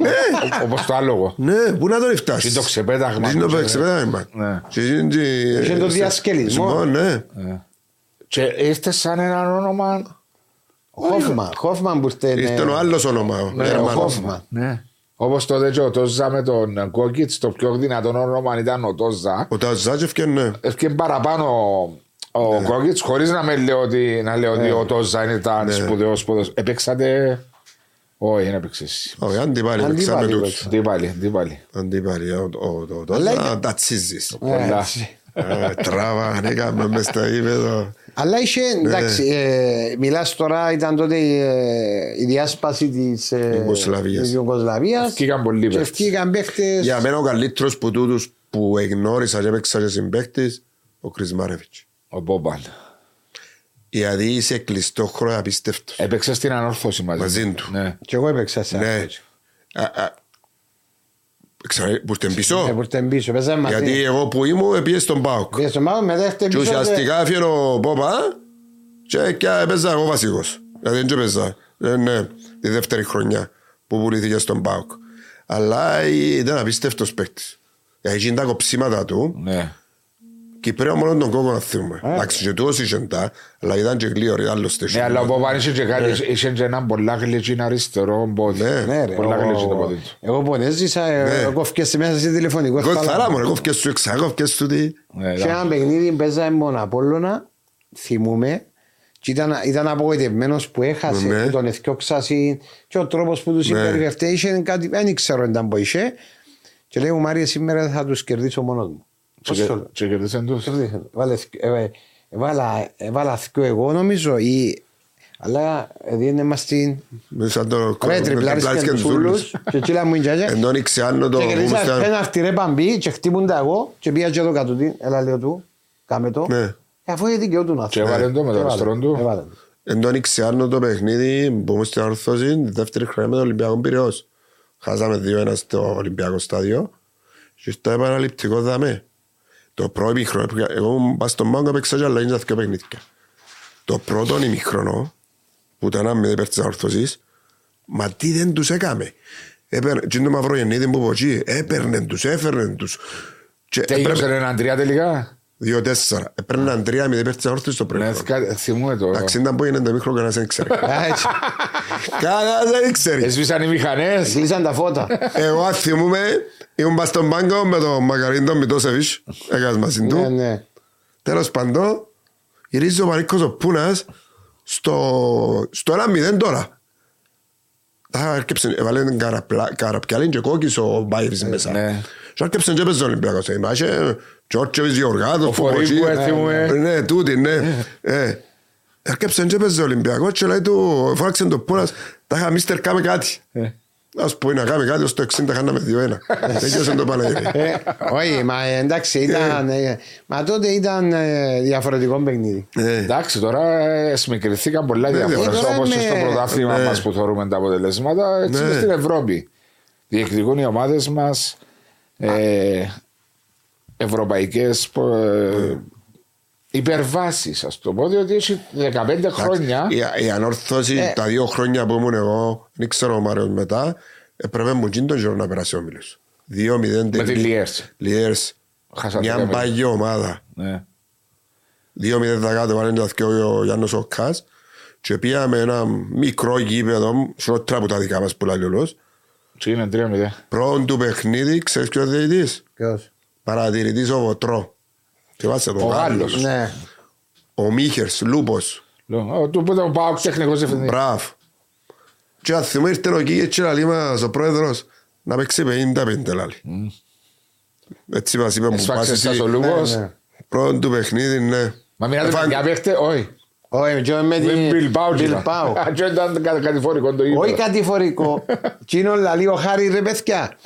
Όπως το άλογο. Ναι, πού να τον φτάσεις. Και το ξεπέταγμα. Και το ξεπέταγμα. Και το διασκελισμό. Και είστε σαν έναν όνομα. Χόφμαν που είστε. Είστε ο άλλος όνομα. Ο Χόφμαν. Όπως τότε και ο Τόζα με τον Κόκιτς. Το πιο δυνατόν όνομα ήταν ο Τόζα. Ο Τόζα και παραπάνω... Ο Κόκιτς, χωρίς να λέω ότι ο Τόζα ήταν σπουδαιός. Επέξατε... Όχι, δεν επέξες. Όχι, αντίπαλοι, επέξαμε τούτους. Αντίπαλοι, ο Τόζα τατσίζεις. Τράβα, έκαμε μες τα ύπεδο. Αλλά είχε, εντάξει, μιλάς τώρα, ήταν τότε η διάσπαση της Ιουγκοσλαβίας. Ευκήκαν πολλοί παίκτες. Για μένα ο καλύτερος που τούτους που εγνώρισα και έπαιξα και συμπαίκτης, ο Κρισμάρεβιτς. Ο Μπόμπαν. Δηλαδή είσαι κλειστό χρόνο απίστευτος. Έπαιξες στην Ανόρθωση μαζί του. Ναι. Και εγώ έπαιξα σε Ανόρθωση. Πούστε πίσω. Γιατί εγώ που ήμουν πήγες στον ΠΑΟΚ. Και ουσιαστικά έφυγε ο Μπόμπαν και έπαιζα εγώ βασικός. Δηλαδή δεν έπαιζα. Ναι, τη δεύτερη χρονιά που πουλήθηκε στον ΠΑΟΚ. Αλλά ήταν απίστευτος παίκτης. Γιατί ήταν τα κοψίματα του. Κυπρέο μόνο τον κόκκο να θυμούμε. Εντάξει και τούτος είχαν τα, αλλά ήταν και γλύωροι άλλος τέσσερα. Ναι, αλλά ο Ποπάν είχε και έναν πολλά γλυκίν αριστερό πόδι. Ναι ρε, εγώ πονέζησα, εγώ φκέσαι μέσα σε τηλεφωνικό. Εγώ θαράμω, εγώ φκέσαι σου εξά, εγώ φκέσαι σου τι. Σε έναν παιχνίδι παίζαμε μόνο Απόλλωνα, θυμούμε, και ήταν απογοητευμένος που έχασε, που τον εθιόξασε και ο τρόπος που τους υπεργευτέ είχε κάτι, δεν ήξερα ήταν που είχε. Και λέει ο Μάριος σήμερα θα τους κερδίσω μόνος μου. Και κερδίσαν τους. Έβαλα εγώ νομίζω, αλλά δεν είμαστε πρέτριπλάρισαν τους ούλους και κύλα μου γιαγιά. Και κερδίσαν ένα φτυρέ Παμπή και χτύπουν τα εγώ και πήγα και εδώ κατ' ούτην, έλα λέω του, κάμε το. Αφού είναι δικαιότου να θέλει. Και έβαλε το με το αριστερό του. Εν τον Ιξιάνο το παιχνίδι που είμαστε στην Ανόρθωση, δεύτερη χρονιά με τον Ολυμπιακό Πειραιώς. Χάσαμε 2-1 στο Ολυμπιακό στάδιο και στο επαναληπτικό δάμε. Το πρώτο ημίχρονο, εγώ πας στον μάγκα παίξα και άλλα είναι τα δύο παιχνίδια. Το πρώτο ημίχρονο, που ήταν άμυδε υπέρ της Ανόρθωσης, μα τι δεν τους έκαμε. Τι είναι το Μαυρογεννίδη που ποτσί, έπαιρνεν τους, έφερνεν τους. Τέλειωσαν έναν τρία τελικά. 2-4. Έπαιρναν 3-0 υπέρ της Ανόρθωσης το πρώτο. Θυμούμε το. Εντάξει, ήταν που έγινε το μίχρο, κανένας δεν ξέρει. Κανένας δεν ξέρει. Έσβησαν οι μηχανές. Κλείσαν τα φώτα. Εγώ θυμούμε, ήμουν πας στον πάγκο με τον Μακαρίν τον Μητώσεβιτς. Έκανας μαζί του. Τέλος παντό, γυρίζει ο Μαρίκος ο Πούνας στο 1-0 τώρα. Έβαλε την καραπιαλή και κόκκισε ο Μπάιρς μέσα. Και άρκεψαν και έπαιζε ο Ολυμπιακός. Είμαστε Τσόρτσεβις, Γεωργάδος, Φοβοτσί. Ναι, τούτη, ναι. Άρκεψαν και έπαιζε ο Ολυμπιακός και λέει του, φάραξε τον Πούνας, τα είχα μίστερ κάμε κάτι. Ας πούμε να κάμε κάτι, ως το 60 χάναμε 2-1. Τέκιασαν το Παναγίδι. Όχι, μα εντάξει, μα τότε ήταν διαφορετικό παιχνίδι. Εντάξει, τώρα εσμικρηθήκαν πολλά διαφορετικά. Όπως στο πρωτάθλημα μας που θεωρούμε τα αποτελέσματα, έτσι και στην Ευρώπη. Διεκδικούν οι ομάδες μας ευρωπαϊκές υπερβάσεις, ας το πω, διότι έχει 15 χρόνια. Η Ανόρθωση τα δύο χρόνια που ήμουν εγώ, δεν ξέρω ο Μάριος μετά, έπρεπε μου γίνει τον γύρο να περάσει ο Όμιλος. 2-0 με τη Λιέρς. Μια πάγη ομάδα. 2-0 τα κάτω, βάλε να δω ο Γιάννος ο Κάς και πήγαμε ένα μικρό γήπεδο, σιρότερα από τα δικά μας που λέει ο Λος. Τι είναι 3-0. Πρώτον του παιχνίδι, ξέρεις ποιος διαιτητής. Ποιος. Παρατηρητής ο Βοτρό. Ο Γάλλος, ναι. Ο Μίχερς, Λούπος. Του πότε ο Πάουκ τεχνικός διευθυντής. Μπράβο. Και αν θυμώ ήρθε ο Κίγε και λαλεί μας ο πρόεδρος να παίξει 50-50 λαλεί. Έτσι μας είπε μου πάση. Εσφάξε ο Λούπος. Πρώτον του παιχνίδι, ναι. Μα μιλάτε για παίχτε, όχι. Όχι, και με την Πιλπάου. Και ήταν κατηφορικό το ίδιο. Όχι κατηφορικό. Τι είναι όλα λίγο χάρη ρε παιδιά.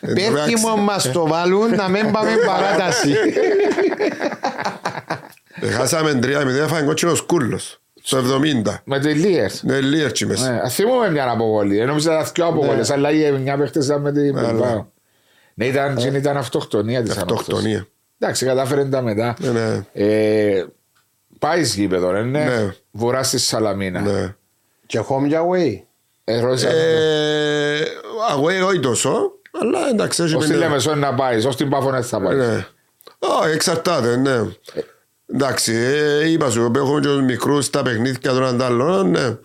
Πέφτει μου μας το βάλουν να μην πάμε παράταση. Χάσαμε 3-0, φάγαν κότσινος κούλος. Στο 70. Με τη Λίερς. Ναι, Λίερς μέσα. Θυμούμε μια αποβολή. Νόμιζα τα δυο αποβολές, αλλά μια παίχτες ήταν με την Πιλπάου. Ναι, ήταν αυτοκτονία της Ανόρθωσης. Εντάξει, κατάφερε τα μετά. Πάει γήπεδο, ναι. Βουρά στη Σαλαμίνα. Ναι. Και home και away. Away όχι τόσο, αλλά εντάξει. Ως τη Λεμεσόν να πάει, ως την Πάφωνα θα πάει. Ναι. Εξαρτάται, ναι. Εντάξει, είπα σου, έχουμε και τους μικρούς τα παιχνίδια των αντάλλων, ναι.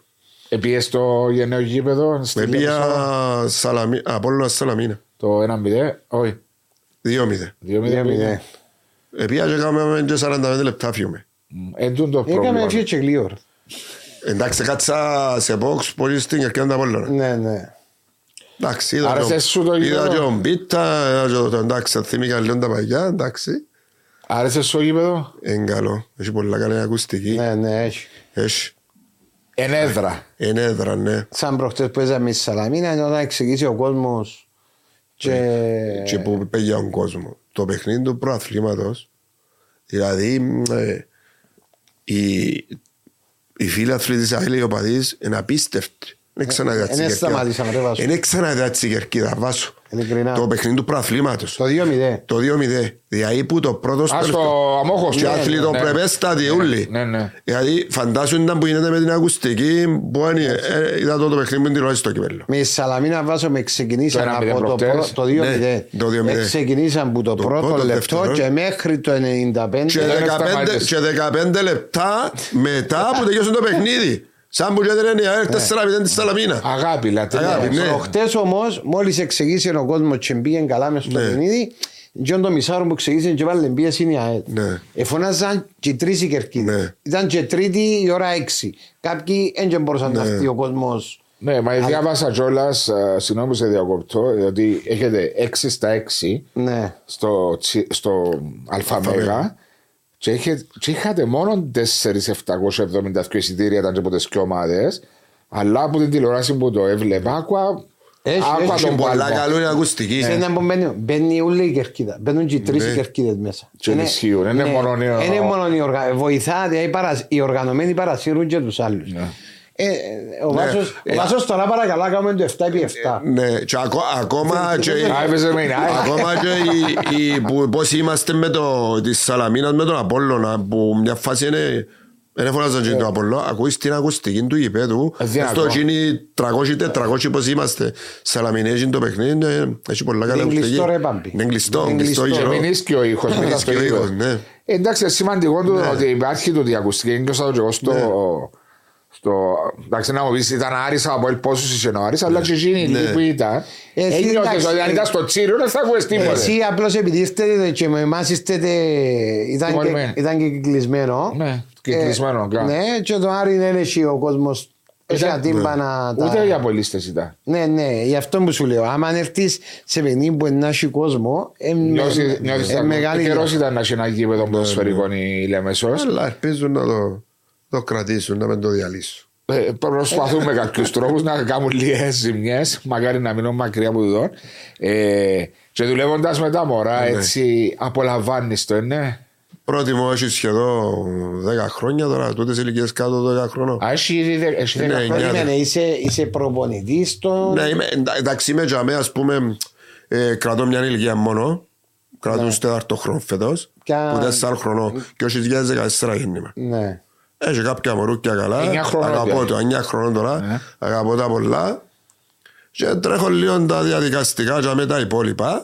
Επίες το γενναίο γήπεδο στη Λεμεσόν. Επία Απόλλωνα στη Σαλαμίνα. Το 1-0, όχι. 2-0. Επία και κάνουμε 45 λεπτά φύγουμε. Έκαμε και γλύωρ. Εντάξει, κάτσα σε box πολύ στην κερκέντα Απόλλωνα. Ναι, ναι. Εντάξει, είδα και τον Πίτα, εντάξει, θυμήκα λίγο τα παγιά, εντάξει. Άρεσε σου το γήπεδο? Είναι καλό, έχει πολλά καλή ακουστική. Ναι, ναι, έχει. Ενέδρα, ναι. Σαν προχτές που έζαμε στη Σαλαμίνα, ενώ να εξηγήσει ο κόσμος και που πήγε ο κόσμο. Το παιχνίδι του προαθλήματος, δηλαδή οι φίλαθλοι της ΑΕΛ, οι οπαδείς, είναι απίστευτοι. Είναι ξαναδάτσι η Κερκίδα, Βάσσο. Το παιχνίδι του προαθλήματος. Το 2-0. Το 2-0. Δηλαδή που το πρώτο στέλνο. Και αθλητοπρεπέστατοι όλοι. Δηλαδή φαντάσου ήταν που γίνεται με την ακουστική. Ήταν το παιχνίδι που είναι ροάζει στο κυπέλλο. Με Σαλαμίνα Βάσο με ξεκινήσαν από το πρώτο 2-0. Ξεκινήσαν από το πρώτο λεπτό και μέχρι το 95. Και 15 λεπτά μετά που τελειώσαν το παιχνίδι. Σαν που λέτε είναι η ΑΕΚ 4-0 της Σαλαμίνα. Αγάπη, λατρεία. Χτες όμως, μόλις εξηγήσει ο κόσμος και πήγαινε καλά μες στο παιχνίδι, και το μισάρο που εξηγήσει και βάλει πίεση είναι η ΑΕΚ. Εφωνάζαν και τρεις οι Κερκίδες. Ήταν και τρίτη η ώρα 6. Κάποιοι δεν μπορούσαν να φτιάξει ο κόσμος. Ναι, μα διάβασα κιόλας, συγγνώμη που σε διακόπτω, διότι έχετε 6/6 στο αλφαμέγα. Και είχατε μόνο 4.772 εισιτήρια, ήταν και από τις ομάδες, αλλά από την τηλεόραση που το έβλεπα, άκουα Άκουα τον πολλά καλούν ακουστική. Σε έναν που μπαίνει όλη η κερκίδα. Μπαίνουν και οι τρεις κερκίδες μέσα. Είναι μόνο οι οργανωμένοι. Βοηθάτε οι οργανωμένοι παρασύρουν και τους άλλους. Ο Βάσσος τώρα παρακαλά κάνουμε το 7x7. Ναι, και ακόμα και πώς είμαστε με τη Σαλαμίνα με τον Απόλλωνα που μια φάση είναι... Δεν φοράζαν και το Απόλλο, ακούεις την ακουστική του γηπέδου. Στο γίνει 300-400 πως είμαστε. Σαλαμινές είναι το παιχνίδι, έχει πολλά καλά ακουστική. Είναι κλειστό ρε Πάμπη. Είναι κλειστό, γερό. Μείνεις και ο ήχος. Εντάξει, σημαντικό ότι υπάρχει το διακουστική. Είναι κλειστό και εγώ στο... Εντάξει να μου πεις ήταν άρισα από ελ πόσους είσαι ο άρισα, αλλά και εκείνη που ήταν. Ένιωθες ότι αν ήταν στο τσίριο δεν θα ακούες τίποτα. Εσύ απλώς επειδή είστε και με εμάς είστε... Ήταν και κυκλισμένο. Ναι, κυκλισμένο. Ναι, και το Άρη δεν έχει ο κόσμος. Ούτε για πολλοί στες ήταν. Ναι, ναι, γι' αυτό που σου λέω. Άμα αν έρθεις σε παιδί που είναι να έχει κόσμο. Νιώθεις καιρός ήταν να έχει ένα γήπεδο ποδοσφαιρικών η Λεμεσός. Αλλά ελπίζουν να το... το κρατήσουν, να μην το διαλύσουν. Προσπαθούμε κάποιους τρόπους να κάνουν λίγες ζημιές, μακάρι να μείνω μακριά από εδώ. Και δουλεύοντας με τα μωρά, έτσι απολαμβάνεις το, ναι. Πρώτη μου έχει σχεδόν 10 χρόνια τώρα, τούτες ηλικίες κάτω από 10 χρόνων. Έχει 10 χρόνια. Είσαι προπονητής των... Ναι, εντάξει είμαι και αμέ, ας πούμε, κρατώ μια ηλικία μόνο. Κρατούν τέταρτο χρόνο φέτος, που 4 χρονών και όχι 2014 γεννήμα. Ναι. Έχει κάποια μωρούκια καλά, αγαπώ το 9 χρονών τώρα, αγαπώ τα πολλά και τρέχω λίγο τα διαδικαστικά και με τα υπόλοιπα,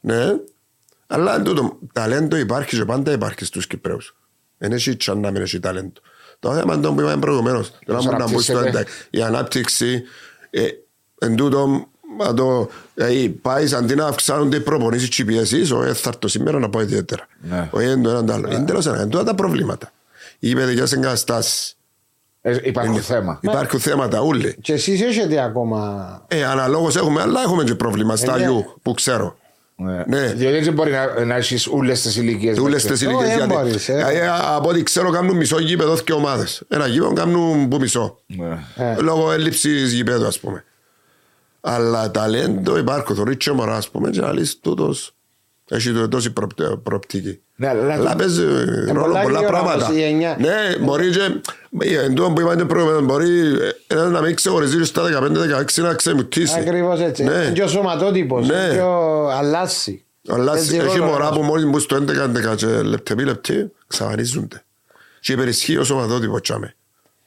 ναι. Αλλά το ταλέντο υπάρχει και πάντα υπάρχει στους Κυπραίους. Δεν έχει τσάν να μην έχει ταλέντο. Το θέμα το που είπαμε προηγουμένως, η ανάπτυξη, εν τούτο, πάει αντί να αυξάνονται οι προπονήσεις και οι πιέσεις, ο έθαρτος σήμερα να πάει ιδιαίτερα. Είναι τέλος ένα, εν τούτα τα προβλήματα. Οι παιδικές εγκαταστάσεις. Υπάρχουν θέματα. Υπάρχουν θέματα όλοι. Και εσείς έχετε ακόμα. Αναλόγως έχουμε, αλλά έχουμε και πρόβλημα στα γιου που ξέρω. Ναι. Διότι δεν μπορεί να έχεις όλες τις ηλικίες. Όλες τις ηλικίες. Από ό,τι ξέρω κάνουν μισό γήπεδο και ομάδες. Ένα γήπεδο κάνουν που μισό. Λόγω έλλειψης γήπεδου ας πούμε. Αλλά ταλέντο υπάρχουν. Θωρείς και μωρά ας πούμε. Και άλλης τούτος. Έχει τόση προοπτική. Αλλά παίζει ρόλο πολλά πράγματα. Ναι, μπορεί και εν τούτο που είπατε προηγουμένως, μπορεί να μην ξεχωρίζει στα 15-16 να ξεμουτίσει. Ακριβώς έτσι, είναι πιο σωματότυπος, πιο αλλάσει. Έχει μωρά που μόλις μπουν στο 11-11 λεπτή-λεπτή ξαφανίζονται και υπερισχύει ο σωματότυπος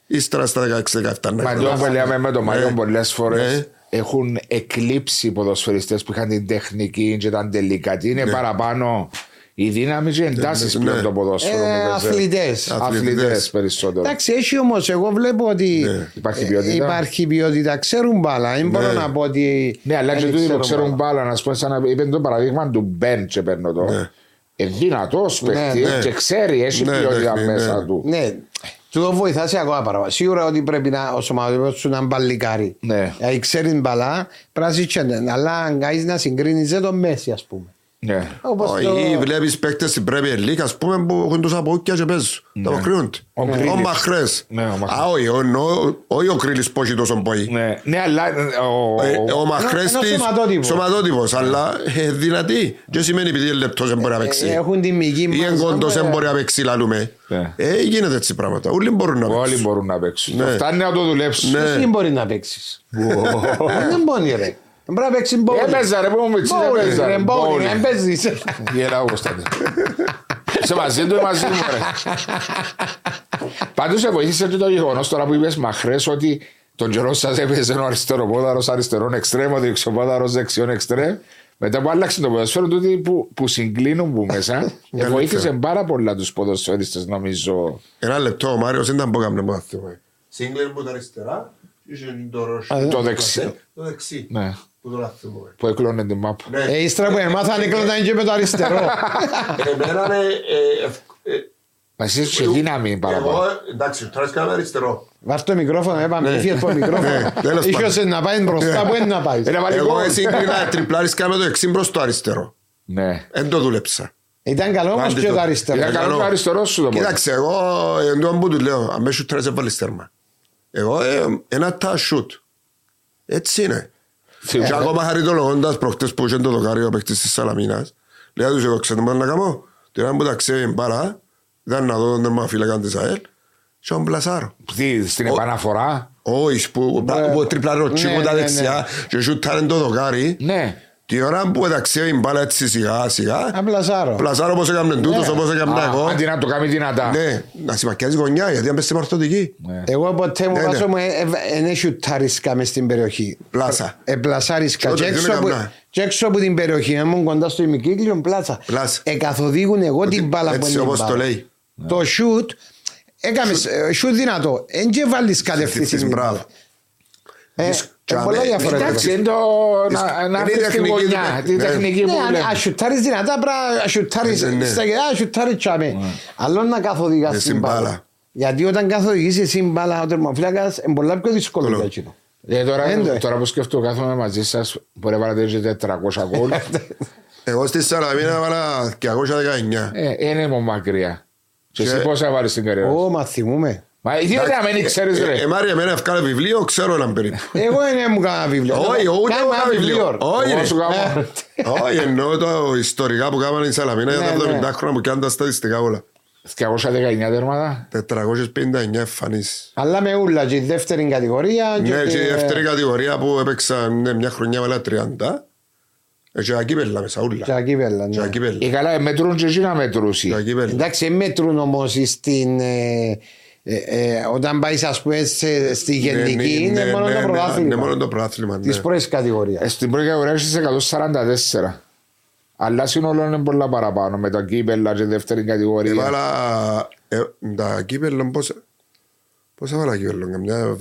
ύστερα στα 16-17. Μα το βλέπουμε με τον Μάριο πολλές φορές. Έχουν εκλείψει ποδοσφαιριστές που είχαν την τεχνική και ήταν τελικατή. Είναι παραπάνω η δύναμη και εντάσεις πλέον το ποδόσφαιρο. Αθλητές περισσότερο. Εντάξει, έχει όμως, εγώ βλέπω ότι υπάρχει ποιότητα. Ξέρουν μπάλα, δεν μπορώ να πω ότι... Ναι, αλλά και τούτοι που ξέρουν μπάλα, να σου πω, είπε το παραδείγμα του Μπεν και παίρνω το. Δυνατός παίχτη και ξέρει, έχει ποιότητα μέσα του. Του το βοηθάσει ακόμα παραπάνω. Σίγουρα ότι πρέπει ο σωματοποιός σου να μπαλικάρει. Αν ξέρει μπαλά, πράσι τσέντε. Αλλά αν κάνεις να συγκρίνεις το Μέση ας πούμε. Ή βλέπεις παίκτες στην Πρέμιερ Λιγκ ας πούμε που έχουν τους αποκούκια και παίζουν. Τα αποκρίνονται. Ο Μαχρές. Όχι ο Κρίλης που έχει τόσο πολύ. Ο Μαχρές της σωματότυπος. Αλλά δυνατή. Και σημαίνει επειδή είναι λεπτός δεν μπορεί να παίξει. Ή εγκόντος δεν μπορεί να παίξει λαλούμε. Γίνεται έτσι πράγματα. Όλοι μπορούν να παίξουν. Φτάνει να το δουλέψεις. Δεν μπορεί να παίξεις. Δεν μπορεί ρε. Μπράβο, παίξει μπόλι. Έπαιζα ρε, πούμε έτσι, έπαιζα. Μπόλι, έμπαιζεις. Γελάω όπως τότε. Σε μαζί του, μαζί μου, ρε. Πάντως, σε βοήθησε το γεγονός τώρα που είπες Μαχρές ότι τον καιρό σας έπαιζε ο αριστεροπόδαρος, αριστερόν εξτρέμ, ο διεξοπόδαρος, δεξιόν εξτρέμ. Μετά που άλλαξε το ποδοσφαίρο, τούτοι που συγκλίνουν που μέσα, βοήθησε πάρα πολλά τους ποδοσφαίριστες, νομίζω. Ένα λεπτό, ο Μάριος ήταν που έκαμε μάθημα. Σίγκλερ που τα αριστερά, το δεξί. Που εκλώνε την μάπα. Ύστερα που εμάθαν εκλώνταν και με το αριστερό. Εμένα εσύ είσαι δύναμη παραπάνω. Εγώ εντάξει, τώρα είσαι αριστερό. Βάζει το μικρόφωνο, έπαμε φύγε το μικρόφωνο. Είχε να πάει μπροστά που δεν να πάει. Εγώ εσύ να τριπλάρισκα με το εξή μπρος το αριστερό. Εν το δούλεψα. Ήταν καλό όμως και το αριστερό. Ήταν καλό το αριστερό σου το πω. Κοίταξε εγώ εντός που του λέω αμέσως τρέσε βάλεις τέρμα. Εγώ ένα τάσουτ. Έτσι είναι. Και ακόμα χαριτολογώντας προχτές που είχε το δοκάρι ο παίκτης της Σαλαμίνας, λέει τους εγώ ξέρετε να κάνω, την έναν που τα ξέρει παρά, ήταν να δω τον τερμαφύλακαν της ΑΕΛ και τον πλασάρω. Στην επαναφορά. Όχι, που τριπλάρει ο τσίπου τα δεξιά και σούττανε το δοκάρι. Την ώρα που μεταξύ η μπάλα έτσι σιγά σιγά πλασάρω όπως έκαμε τούτος, όπως έκαμε εγώ. Αντί να το κάνει δυνατά. Ναι, να συμμακιάζει γωνιά γιατί αν πες στην ορθωτική. Εγώ ποτέ μου βάζω μου ενέσιουτάρισκα μες στην περιοχή. Πλάσα. Πλασάρισκα και έξω από την περιοχή, αν ήμουν κοντά στο ημικύκλιο, πλάσα. Εκαθοδήγουν εγώ την μπάλα που είναι μπάλα. Το σιούτ, έκαμε σιούτ δυνατό, εν και βάλεις κατευθύνσεις. Εντάξει, είναι να βρεις τη γωνιά, την τεχνική που βλέπεις. Ασιουτάρεις δυνατά, ασιουτάρεις τσάμε. Αλλά να καθοδηγάς την μπάλα. Γιατί όταν καθοδηγείς εσύ μπάλα, ο τερμαφύλακας, είναι πολλά πιο δύσκολο για εκείνο. Τώρα που σκέφτομαι, κάθομαι μαζί σας, μπορεί να βάλετε 400 γκολ. Εγώ στη Σαλαμίνα βάλα 219. Είναι μου μακριά. Και εσύ πόσα βάλεις στην καριέρα σου? Μα θυμούμε. Μα γιατί δεν αμένει ξέρεις ρε. Μάρια εμένα ευκάλε βιβλίο, ξέρω έναν περίπου. Εγώ δεν μου κάνω βιβλίο. Όχι, ούτε μου κάνω βιβλίο. Όχι, εννοώ το ιστορικά που κάνανε η Σαλαμίνα για τα 70 χρόνια που κάνουν τα στατιστικά όλα. 219 τέρματα. 459 εμφανίσεις. Αλλά με ούλα και η δεύτερη κατηγορία. Ναι, και η δεύτερη κατηγορία που έπαιξαν μια χρονιά με 30. Και ακύπελλα μέσα ούλα. Και ακύπελλα, ναι. Οι καλά μετρούν και εσύ να μετρούσει. Εντάξει, μετρούν όμως στην... όταν πάει στη γενική είναι μόνο το πρωτάθλημα. Είναι μόνο το πρωτάθλημα της πρώτης κατηγορίας. Στην πρώτη κατηγορία είσαι 144. Αλλά συνολό είναι πολλά παραπάνω. Με τα κύπελλα και δεύτερη κατηγορία. Έβαλα τα κύπελλα πώς έβαλα κύπελλα? Καμιά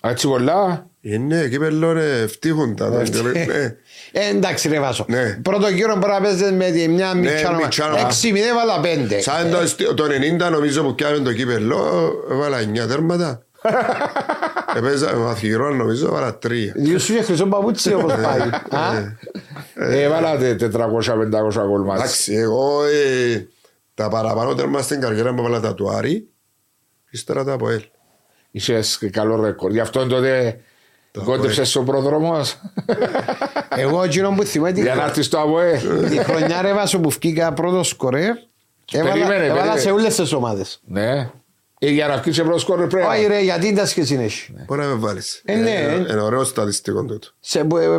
70. Έτσι πολλά. Είναι κύπελλο ρε φτύχοντα. Εντάξει ρε Βάσο. Πρώτο γύρο μπορεί να παίζεις με μια μητσάνομα. 6-0 έβαλα 5. Σαν το 90 νομίζω που κάνουμε το κύπελλο έβαλα 9 τέρματα. Επέζα με μαθηγυρό νομίζω έβαλα 3. Διούσου και χρυσό παπούτσι όπως πάει. Έβαλα 400-500 γκολ μας. Εντάξει εγώ τα παραπάνω τέρμα στην καριέρα μου έβαλα τα του Άρη. Ύστερα τα από Ελ. Είχες καλό ρεκόρ. Γι' αυτό τότε... Κόντεψες ο προδρόμος. Εγώ εκείνο που θυμάμαι τη χρονιά ρε Βάσο που βγήκα πρώτος σκορέρ, έβαλα σε όλες τις ομάδες. Ναι. Για να βγεις σε πρώτος σκορέρ πρέπει. Όχι ρε, γιατί τα σχεσίνες. Μπορεί να με βάλεις. Είναι ωραίο στατιστικό τούτο.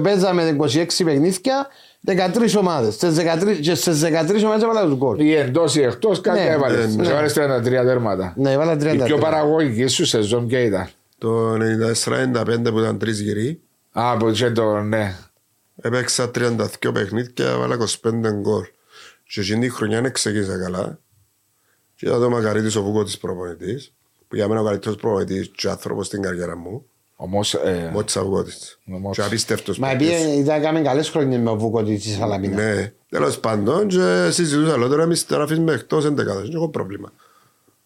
Παίζαμε 26 παιχνίδια, 13 ομάδες. Και στις 13 ομάδες έβαλα τους γκολ. Ή εντός ή εκτός κάτι έβαλες. Σε βάλες 33 τέρματα. Ναι, έβαλα 33. Η πιο παραγωγική σου σεζόν ποια ήταν? Το 94-95 που ήταν τρεις γυρί. Α, που είχε το, ναι. Έπαιξα 32 παιχνίδια, βάλα 25 γκολ. Και εκείνη η χρονιά δεν ξεκίνησα καλά. Και ήταν το Μακαρίτης ο Βούκο της προπονητής, που για μένα ο καλύτερος προπονητής και άνθρωπος στην καριέρα μου. Μότσης Αυγώτης. Και απίστευτος. Μα ήταν κάμεν καλές χρονιές με ο Βούκο της Σαλαμίνα. Ναι, τέλος πάντων και συζητούσα λόγω εμείς τώρα αφήσουμε εκτός 11. Δεν έχω πρόβλημα.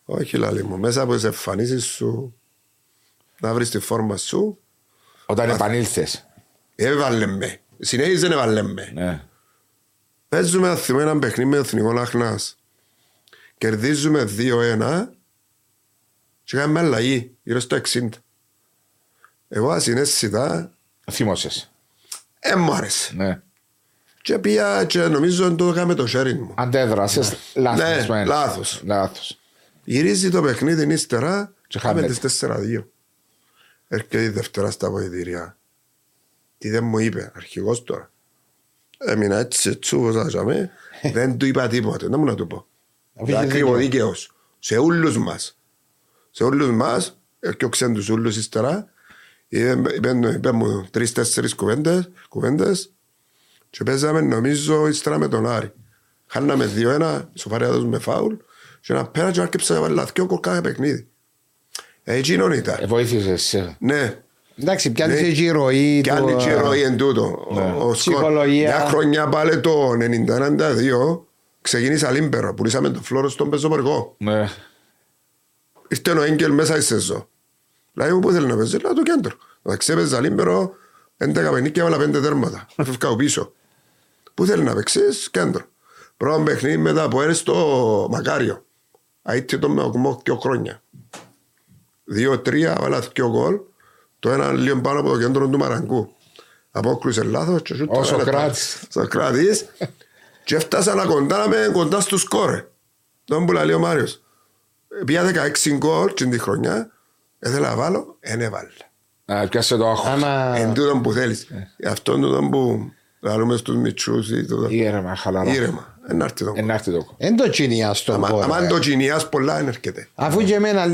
Όχι λαλί μου, μέσα από τις εμφανίσεις σου. Να βρεις τη φόρμα σου. Όταν επανήλθες. Έβαλε με. Συνέχιζε να έβαλε με. Ναι. Παίζουμε να θυμούμε έναν παιχνίδι με Εθνικό Λαχνάς. Κερδίζουμε 2-1 και κάνουμε αλλαγή γύρω στο 60. Εγώ ασυναίσθητα. Θυμώσες. Μου άρεσε. Ναι. Και πήγα και νομίζω ότι το έκαμε το sharing μου. Αντέδρασες. Λάθος. Ναι, λάθος. Γυρίζει το παιχνίδι ύστερα και χάμε τις 4-2. Έρχεται η Δευτέρα στα βοηθήρια. Τι δεν μου είπε, αρχηγός τώρα. Έμεινα έτσι, τσούβωσα. Δεν του είπα τίποτε, δεν μου να του πω. Τα κρύβω δίκαιος. Σε όλους μας. Σε όλους μας, έρχεται ο ξέντους όλους ύστερα. Είπε μου 3-4 κουβέντες. Και παίζαμε νομίζω ύστερα με τον Άρη. Χάναμε 2-1, σοφαρία δώσουμε φάουλ. Και ένα πέρα και άρχιψα να βάλω δυο κοκκά παιχνίδι. Εκείνον ήταν. Βοήθησες. Ναι. Εντάξει, πιάνεις και η ροή. Πιάνεις και η ροή εν τούτο. Ψυχολογία. Μια χρονιά πάλι το 1992 ξεκίνησα Λίμπερο. Πουλήσαμε το φλόρο στον πεζοπορικό. Ναι. Ήρθε ο Έγκελ μέσα στη σεζό. Λάει μου που ήθελε να παίζει. Λάει το κέντρο. Να ξέπαιζα Λίμπερο 11-5 και έβαλα 5 τέρματα. Φεύγα πίσω. Που ήθελε να παίξεις κέντρο. Πρώτο παιχνίδι μετά από έρθει στο Μακάριο. Αίτησε το με οκμό 2 χρόνια. 2-3, βάλα 2 γκολ. Το ένα λίγο πάνω από το κέντρο του Μαραγκού. Απόκρουσε λάθος. Όσο κράτης. Και έφτασα να κοντάραμε κοντά στο σκορ. Τον που λέει ο Μάριος. Πια 16 γκολ την χρονιά. Έθελα να βάλω, εν έβαλα. Πιάσε το άγχος. Εν τούτον που θέλεις. Αυτό είναι τούτον που λαλούμε στους μητσούς. Ήρεμα, χαλαρά. Ενάρτη το κόμμα. Εν το κινιάς τον κόμμα. Αν το κινιάς πολλά εν έρχεται. Αφού και εμένα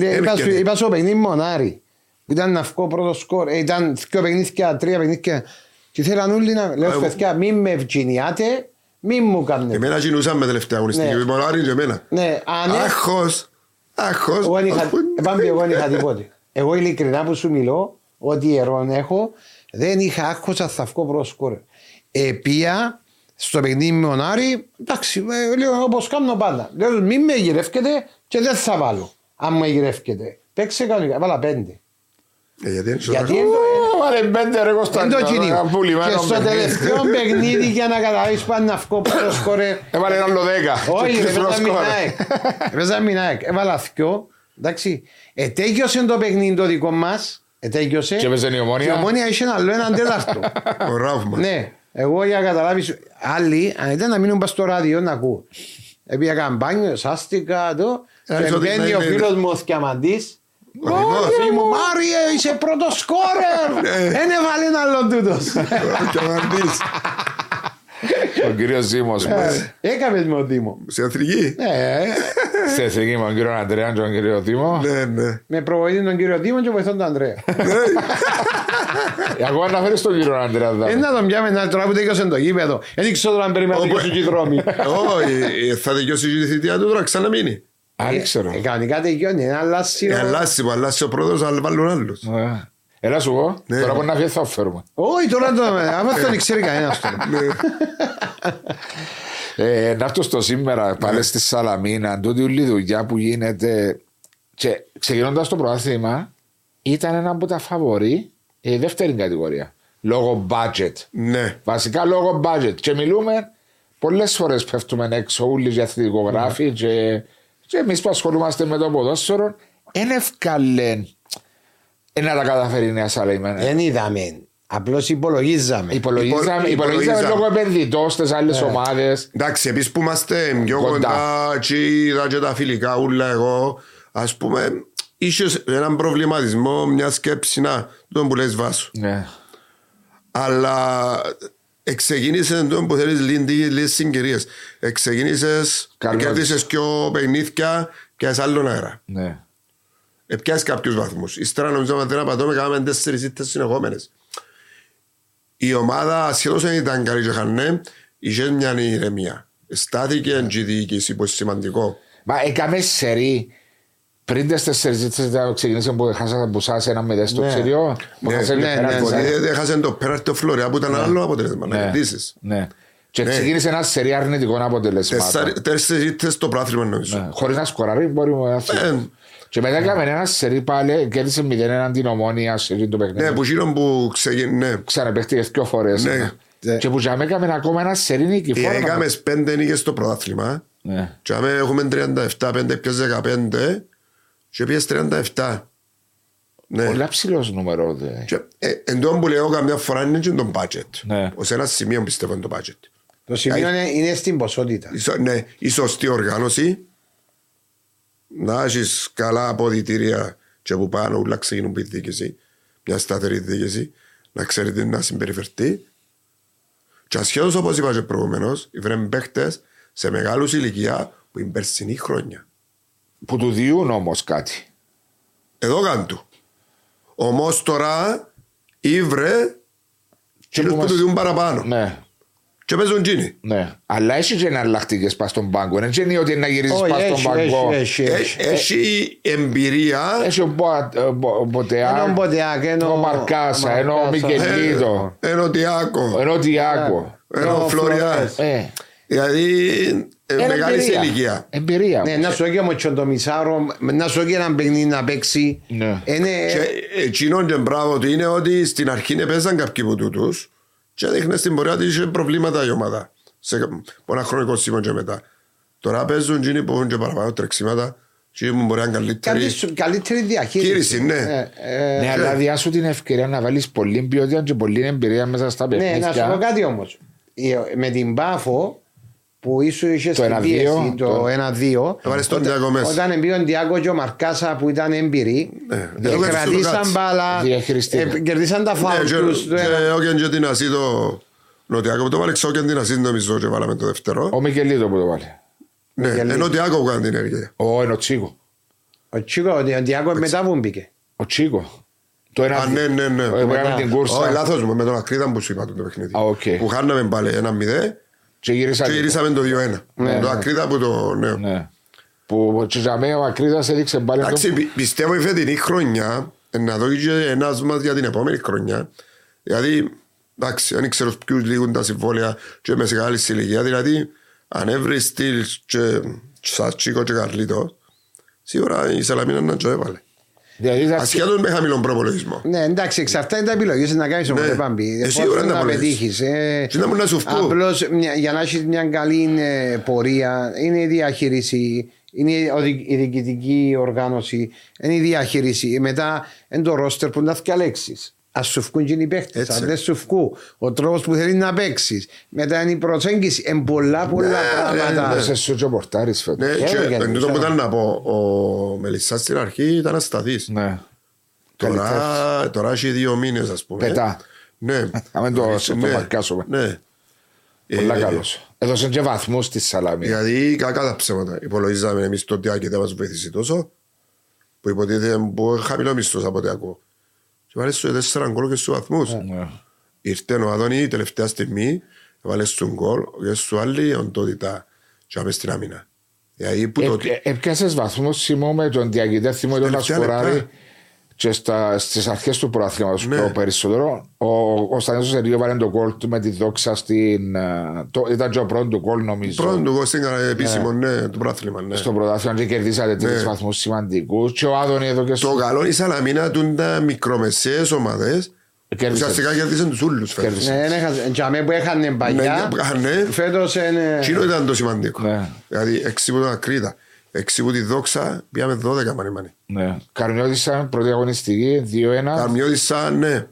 είπα στο παιχνίδι μονάρι. Ήταν να βγω πρώτο σκορ. Ήταν δυο παιχνίδια, τρία παιχνίδια. Και θέλαν όλοι να λέω παιδιά μην με ευγενιάτε. Μην μου κάνετε. Εμένα κινούσαμε τελευταία αγωνιστική. Μονάρι και εμένα. Άχος. Πάμπη, εγώ δεν είχα τίποτε. Εγώ ειλικρινά που σου μιλώ, ό,τι ιερόν έχω, δεν είχα άκουσα θα βγω πρώτο σκορ. Επία στο παιχνίδι μονάρι, εντάξει, λέω όπως κάνω πάντα. Λέω μην με γυρεύκετε και δεν θα βάλω. Αν με γυρεύκετε, παίξε κανονικά, βάλα πέντε. Γιατί δεν το κινήμα. Και στο τελευταίο παιχνίδι για να καταλάβεις πάνω να βγω πρώτο σκορ. Έβαλε έναν άλλο 10. Όχι, έπαιζα με ΑΕΚ. Έβαλα 2. Εντάξει, ετέγιωσε το παιχνίδι το δικό μας. Ετέγιωσε. Και έπαιζε η Ομόνοια. Η Ομόνοια είχε ένα άλλο, έναν τέταρτο. Ο Ραύμα. Ναι, εγώ για να καταλάβεις. Άλλοι, αν ήταν να μείνουν πας στο ράδιο να ακούω. Έπια καμπάνιο, σάστηκα εδώ. Εμπαίνει ο φίλος μου ο Θκιαμαντής. Μόρια μου, Μάριε, είσαι πρώτος σκόρερ! Εν έβαλε ένα άλλο τούτος. Ο κύριος Δήμος μας. Έκαμε με τον Δήμο. Σε εθνική. Σε εθνική με τον κύριο Ανδρέα και τον κύριο Δήμο. Με προβολή τον κύριο Δήμο και βοηθών τον Ανδρέα. Εγώ αναφέρεις τον κύριο Ανδρέα. Εν να τον πιάμε τώρα που τελειώσε το γήπεδο. Εν ήξω τώρα αν περιμένω να τελειώσει και η δρόμη. Όχι, θα τελειώσει και η θητεία του τώρα, ξαναμείνει. Κανονικά τελειώνει, είναι αλλάσσιμο. Αλλάσσιμο, αλλάσσιμο πρόεδρος, αλλά βάλουν άλλους. Έλα σου εγώ, τώρα μπορεί να βγει θα φέρουμε. Όχι, τώρα δεν ξέρει κανένας τώρα. Να έρθω στο σήμερα, πάλι στη Σαλαμίνα, τούτη όλη η δουλειά που γίνεται. Και ξεκινώντας το πρωτάθλημα, ήταν ένα από τα φαβορί, η δεύτερη κατηγορία. Λόγω budget. Βασικά λόγω budget. Και μιλούμε, πολλές φορές πέφτουμε έξω όλοι για αθλητικογράφοι. Και εμείς που ασχολούμαστε με το ποδόσφαιρο, εν ευκαλέν να τα καταφέρει η Νέα Σαλαμίνα. Δεν είδαμε. Απλώς υπολογίζαμε. Υπολογίζαμε λόγω επενδυτών στις άλλες ομάδες. Εντάξει, εμείς που είμαστε πιο κοντά, είδα και τα φιλικά, ούλα εγώ, ας πούμε, ίσως έναν προβληματισμό, μια σκέψη, να, τον που λες Βάσο. Αλλά... Εξεκίνησες τον που θέλεις λίγες συγκυρίες. Εξεκίνησες, κέρδισες πιο παιχνίδια και ας άλλον αέρα. Ναι. Επιάσεις κάποιους βαθμούς. Ύστερα νομίζω ότι δεν απατώμε, κάναμε 4 ήττες συνεχόμενες. Η ομάδα σχεδόν δεν ήταν καλή και χανέ, είχε μια ηρεμία. Στάθηκε και η διοίκηση, πως σημαντικό. Μα έκαμε σερί. Πριν τις 4 ήττες ξεκινήσαμε που χάσαμε από εσάς 1-0 στο ξύριο. Έχασαν το πέραρτο Φλωρεντία που ήταν άλλο αποτελέσμα, να κερδίσεις. Και ξεκίνησε ένα σερί αρνητικών αποτελεσμάτων. 4 ήττες στο πρωτάθλημα νομίζω. Χωρίς να σκοράρει μπορεί να φύγει. Και μετά έκαμε ένα σερί πάλι, κέρδισε 0-1 την Ομόνοια σερί του παιχνίδι. Ναι, που γίνον που ξεκίνησε. Ξαναπαιχτήκε 2 φορές. Και που έκαμε ακόμα ένα σερί νικηφόρμα. Έκαμε 5 νίκες στο πρωτάθλημα. Και έχουμε 37, 5, 15. Και πήγες 37. Πολλά ψηλός νούμερο. Εν τόν που λέω καμιά φορά είναι και το budget. Ως ένα σημείο πιστεύω είναι το budget. Το σημείο είναι στην ποσότητα. Ναι, η σωστή οργάνωση. Να έχεις καλά αποδυτήρια και από πάνω όλα ξεκινούν τη διοίκηση. Μια σταθερή διοίκηση. Να ξέρετε να συμπεριφερθεί. Και ασχέτως όπως είπα και προηγουμένως, βρέμε παίχτες σε μεγάλους ηλικία που είναι περσινή χρόνια. Που του διούν όμως κάτι. Εδώ καν του. Όμως τώρα ήβρε και που του διούν παραπάνω. Ναι. Και παίζουν τζίνι. Ναι. Αλλά έχει και εναλλακτικές πας στον πάγκο. Δεν είναι ότι να γυρίζεις πας στον πάγκο. Έχει εμπειρία. Έχει ο Μποτεάκ, ο Μαρκάσα, ο Μικελίδο, ο Τιάκο, ο Φλωριά. Δηλαδή... Μεγάλη σε ηλικία. Εμπειρία. Να σου έγινε μοτσοντομισάρο, να σου έγινε έναν παιχνίδι να παίξει. Εκείνον και μπράβο του είναι ότι στην αρχή παίζαν κάποιοι από τούτους και δείχνε στην πορεία ότι είχε προβλήματα η ομάδα. Σε πολλά χρονικό σημείο και μετά. Τώρα παίζουν και είναι που έχουν και παραπάνω τρεξίματα Και μπορεί να είναι καλύτερη διαχείριση. Ναι, ναι, αλλά διάσου την ευκαιρία να βάλεις πολλή ποιότητα και πολλή εμπειρία μέσα στα παιχνίδια. Ναι, να σου πω κάτι όμως. Με την Πάφο που ίσως είχε στηρίξει το 1-2, όταν μπήκε ο Ντιάκο και ο Μαρκάσα που ήταν έμπειροι, κρατήσαν μπάλα, κερδίσαν τα φάουλ τους. Όχι, και την ασύτο. Ο Ντιάκο το βάλε ξόκεν την ασύτο, νομίζω, και βάλαμε το δεύτερο. Ο Μικελίδο που το βάλε. Ναι, ενώ ο Ντιάκο έκανε την ενέργεια. Ο Τσίκο. Ο Τσίκο, ο Ντιάκο μετά που μπήκε. Ο Τσίκο. Α, ναι, ναι, ναι. Λάθος μου, με τον Ακρίδα που σου είπα το παιχνίδι. Που χάναμε πάλι 1-0 και γυρίσαμε το 2-1. Το Ακρίδα που το. Που ο Ακρίδας έδειξε πάλι. Εντάξει, πιστεύω η φετινή χρονιά να δω και ένας μας για την επόμενη χρονιά. Δηλαδή, εντάξει, αν ήξερω ποιους λήγουν τα συμβόλαια και με μεγάλη συλλογία. Δηλαδή, αν έβρει στυλ και σαν Τσίκο και Καρλίτο, σίγουρα η Σαλαμίνα να το έβαλε. Ασχέτως με χαμηλό προπολογισμό. Ναι, εντάξει, εξαρτάται τα επιλογές να κάνεις όμως, Πάμπη. Εσύ μπορεί να πετύχεις. Απλώς για να έχεις μια καλή πορεία είναι η διαχείριση, είναι η διοικητική οργάνωση, είναι η διαχείριση. Μετά είναι το ρόστερ που να θυκαλέξεις. Ας σου φκούν και οι παίχτες, αν δεν σου φκούν, ο τρόπος που θέλεις να παίξεις. Μετά είναι η προσέγγιση, είναι πολλά πολλά πράγματα. Σε σου και ο πορτάρις φέτος. Εν τούτο που ήταν να πω, ο Μελισσάς στην αρχή ήταν ασταθής. Τώρα έχει 2 μήνες, ας πούμε. Πετά. Ναι. Αμέν το μαρκάσουμε. Ναι. Πολλά καλός. Έδωσαν και βαθμούς στη Σαλαμίνα. Γιατί κακά τα ψέματα. Υπολογίζαμε εμείς τότε και δεν μας βοηθήσει τόσο. Που υποτίθεται χαμηλό μισθός από ό,τι ακούω. Και βάλες στους 4 γκολ και στους βαθμούς. Ήρθε ο Αδόνι τελευταία στιγμή, βάλες στους γκολ και στους άλλοι οντότητα και άμες στην άμυνα. Έπιασες βαθμούς, θυμώ με τον διακητή, θυμώ τον Ασκοράρη και στις αρχές του προαθήματος το περισσότερο. Ο Στανιώσος Σεργίου βάλε τον γκολ του με τη δόξα στην... Ήταν και ο πρώτος του γκολ, νομίζω. Πρώτος του γκολ στην επίσημο, ναι, του πρωτάθλημα. Στο πρωτάθλημα και κερδίσατε 3 βαθμούς σημαντικούς. Και ο Άδωνη εδώ και... Το καλό η Σαλαμίνα του είναι τα μικρομεσαίες ομάδες. Ουσιαστικά κερδίσαν τους ούλους φέτος. Ναι, τζαμέ που έχανε παλιά, φέτος είναι... Τσίνο ήταν το σημαντικό. Δηλαδή, εξήπου τον Ακρίτα. Εξήπου τη δόξα πήγαμε 12 μανιμάνι. Ναι. Καρμιώτησα πρώτη αγωνιστική, 2-1. Καρμιώτησα, ναι.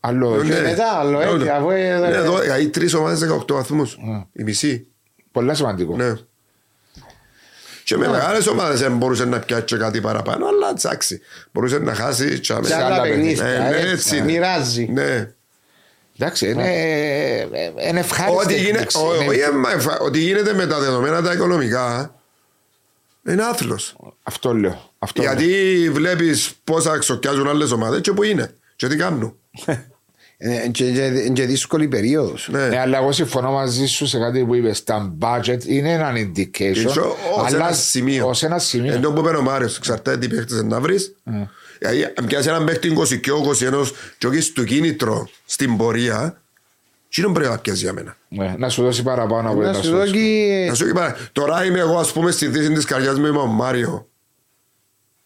Άλλο και μετά, άλλο έτσι. Ναι, 3 ομάδες 18 βαθμούς. Η μισή. Πολλά σημαντικό. Ναι. Και με μεγάλες ομάδες δεν μπορούσε να πιάσει κάτι παραπάνω, αλλά τσάξει. Μπορούσε να χάσει και άλλα παιχνίδια. Έτσι. Μοιράζει. Ναι. Εντάξει, είναι ευχάριστο. Ό,τι γίνεται με τα δεδομένα τα οικονομικά... Είναι άθλος. Αυτό λέω. Γιατί βλέπεις πόσα ξοκιάζουν άλλες ομάδες και πού είναι και τι κάνουν. Και δύσκολη περίοδος. Ναι, αλλά εγώ συμφωνώ μαζί σου σε κάτι που είπες. Τα budget είναι ένα indication. Ως ένα σημείο. Ενώ που είπε ο Μάριος, εξαρτάται τι παίχτες να βρεις. Αν πιάσεις έναν παίχτη 20 και 21 και όχι του κίνητρο στην πορεία, τι πρέπει να πιάσεις για μένα. Να σου δώσει παραπάνω από να σου δώσει. Τώρα είμαι εγώ, ας πούμε, στη δύση της καρδιάς μου, είμαι ο Μάριο.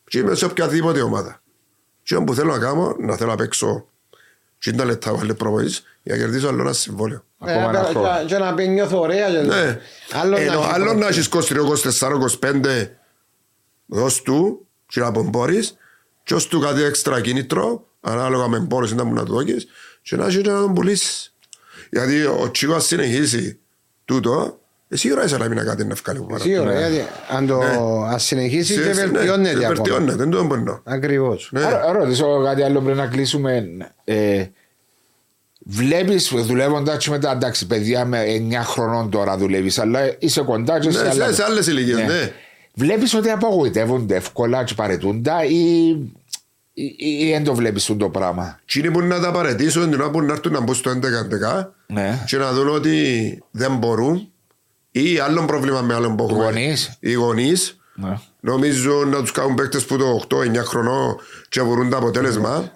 Και είμαι σε οποιαδήποτε ομάδα. Και όπου θέλω να κάνω, να θέλω να παίξω 50 λεπτά βάλε προβολής για να κερδίσω άλλο ένα συμβόλαιο. Και να νιώθω ωραία. Άλλο να έχεις 23, 24, 25 δώσ' του και να απομπόρεις και ως του κάτι έξτρα κίνητρο ανάλογα με εμπόρες να μου να του δώκεις και να έχεις να τον πουλήσεις. Γιατί ο Τσίγος συνεχίσει τούτο, σίγουρα η Σαλαμίνα κάτι να βγάλει που παρακολουθεί. Σίγουρα, γιατί αν συνεχίσει και βελτιώνεται ακόμα. Βελτιώνεται, δεν το εμπορνώ. Ακριβώς. Ρωτήσω κάτι άλλο πριν να κλείσουμε. Βλέπεις δουλεύοντας και μετά, εντάξει, παιδιά με 9 χρονών τώρα δουλεύεις, αλλά είσαι κοντά και σε άλλες ηλικίες, ναι. Βλέπεις ότι απογοητεύονται εύκολα και παρετούντα ή δεν το βλέπεις το πράγμα. Εκείνοι που να τα παραιτήσουν, την ώρα που να έρθουν να μπουν στο 11-11 και να δουν ότι δεν μπορούν ή άλλο πρόβλημα με άλλον που έχουν. Οι γονείς. Νομίζω να τους κάνουν παίκτες που το 8-9 χρονών και βρουν το αποτέλεσμα.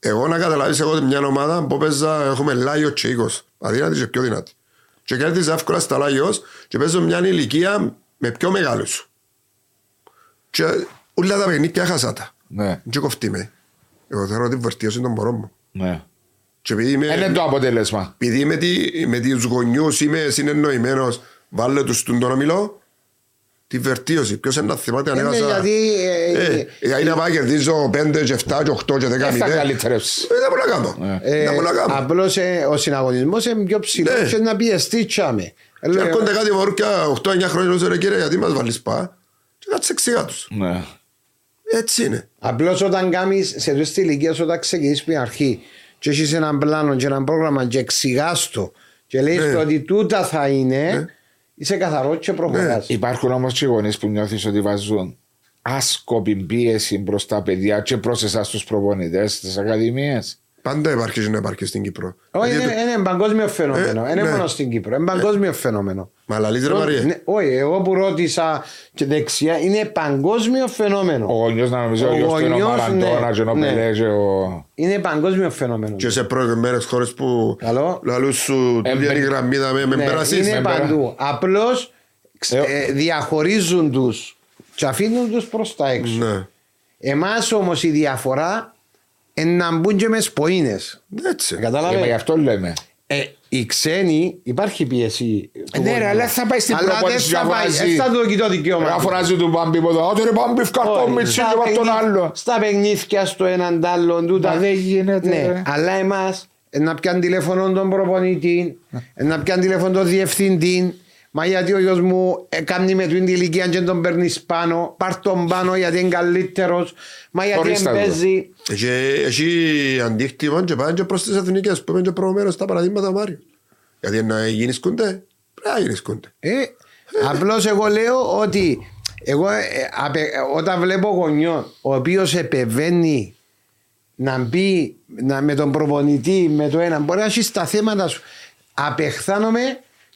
Εγώ να καταλάβεις εγώ μια ομάδα που παίζα, έχουμε Λάγιος και 20. Αδύνατη και πιο δυνατή. Και κέρδιζα εύκολα στα Λάγιος και παίζω μια ηλικία με πιο μεγάλους. Και όλα τα παιχνίδια χασάτα. Δεν κοφτεί με. Εγώ θεωρώ ότι βελτίωσε τον μωρό μου. Είναι το αποτέλεσμα. Επειδή με τους γονιούς είμαι συνεννοημένος, βάλε τους στον ομιλό, τη βελτίωση. Ποιος είναι να θυμάται αν έχασα. Γιατί είναι να κερδίζω 5, 7, 8 και 10 μηδέν. Δεν θα καλύτερεψεις. Δεν μπορώ να κάνω. Απλώς ο συναγωνισμός είναι πιο ψηλός και να πιεστεί τσάμε. Έρχονται κάτι βαρούκια 8-9 χρόνια ρε κύριε γιατί μας βάλεις πά. Και κάτσε ξηγά τους. Έτσι είναι. Απλώς όταν κάνεις σε αυτές τις ηλικίες, όταν ξεκινήσεις την αρχή και έχεις έναν πλάνο και έναν πρόγραμμα και εξηγάς το και λέει ότι τούτα θα είναι, είσαι καθαρό και προχωράς. Υπάρχουν όμως και γονείς που νιώθεις ότι βάζουν άσκοπη πίεση προς τα παιδιά και προς εσάς τους προπονητές στις ακαδημίες. Πάντα υπάρχει και να υπάρχει στην Κύπρο. Όχι, είναι παγκόσμιο φαινόμενο. Είναι μόνο στην Κύπρο. Είναι παγκόσμιο φαινόμενο. Μα λαλείς ρε Μαρία. Όχι, εγώ που ρώτησα και δεξιά, είναι παγκόσμιο φαινόμενο. Ο γονιός να νομίζει ο γιος του είναι ο Μαραντώνα και ο Πελέ. Είναι παγκόσμιο φαινόμενο. Και σε προηγούμενες χώρες που λαλούς σου την ίδια γραμμή με περάσεις. Είναι παντού. Απλώς διαχωρίζουν τους και αφήνουν τους προς τα έξω. Εμάς όμως η διαφορά να μπουν και με σποήνες. Κατάλαβε. Γι' αυτό λέμε. Οι ξένοι υπάρχει πίεση. Ναι ρε, αλλά θα πάει στην προπόνηση και αφοράζει. Θα το κοιτώ δικαιώμα. Αφοράζει τον Πάμπη ποτέ. Ότι ρε Πάμπη φκαρτώ μητσί και τον άλλο. Στα παιχνίδια στο έναν τ' άλλον τούτα. Δεν γίνεται. Αλλά εμάς να πιάνουν τηλέφωνο τον προπονητή, να πιάνουν τηλέφωνο τον διευθυντή. Μα γιατί ο γιος μου κάνει με την ηλικία και τον παίρνεις πάνω, πάρ' τον πάνω γιατί είναι καλύτερος, μα γιατί εμπέζει. Έχει αντίκτυπο και πάνε και προς τις εθνικές που είναι προηγουμένως τα παραδείγματα Μάριο. Γιατί να γίνεις κουντέ, πρέπει να γίνεις κουντέ. Απλώς εγώ λέω ότι εγώ, όταν βλέπω γονιό ο οποίος επεβαίνει να μπει με τον προπονητή, με το ένα, μπορεί να έχεις τα θέματα σου. Απεχθάνομαι.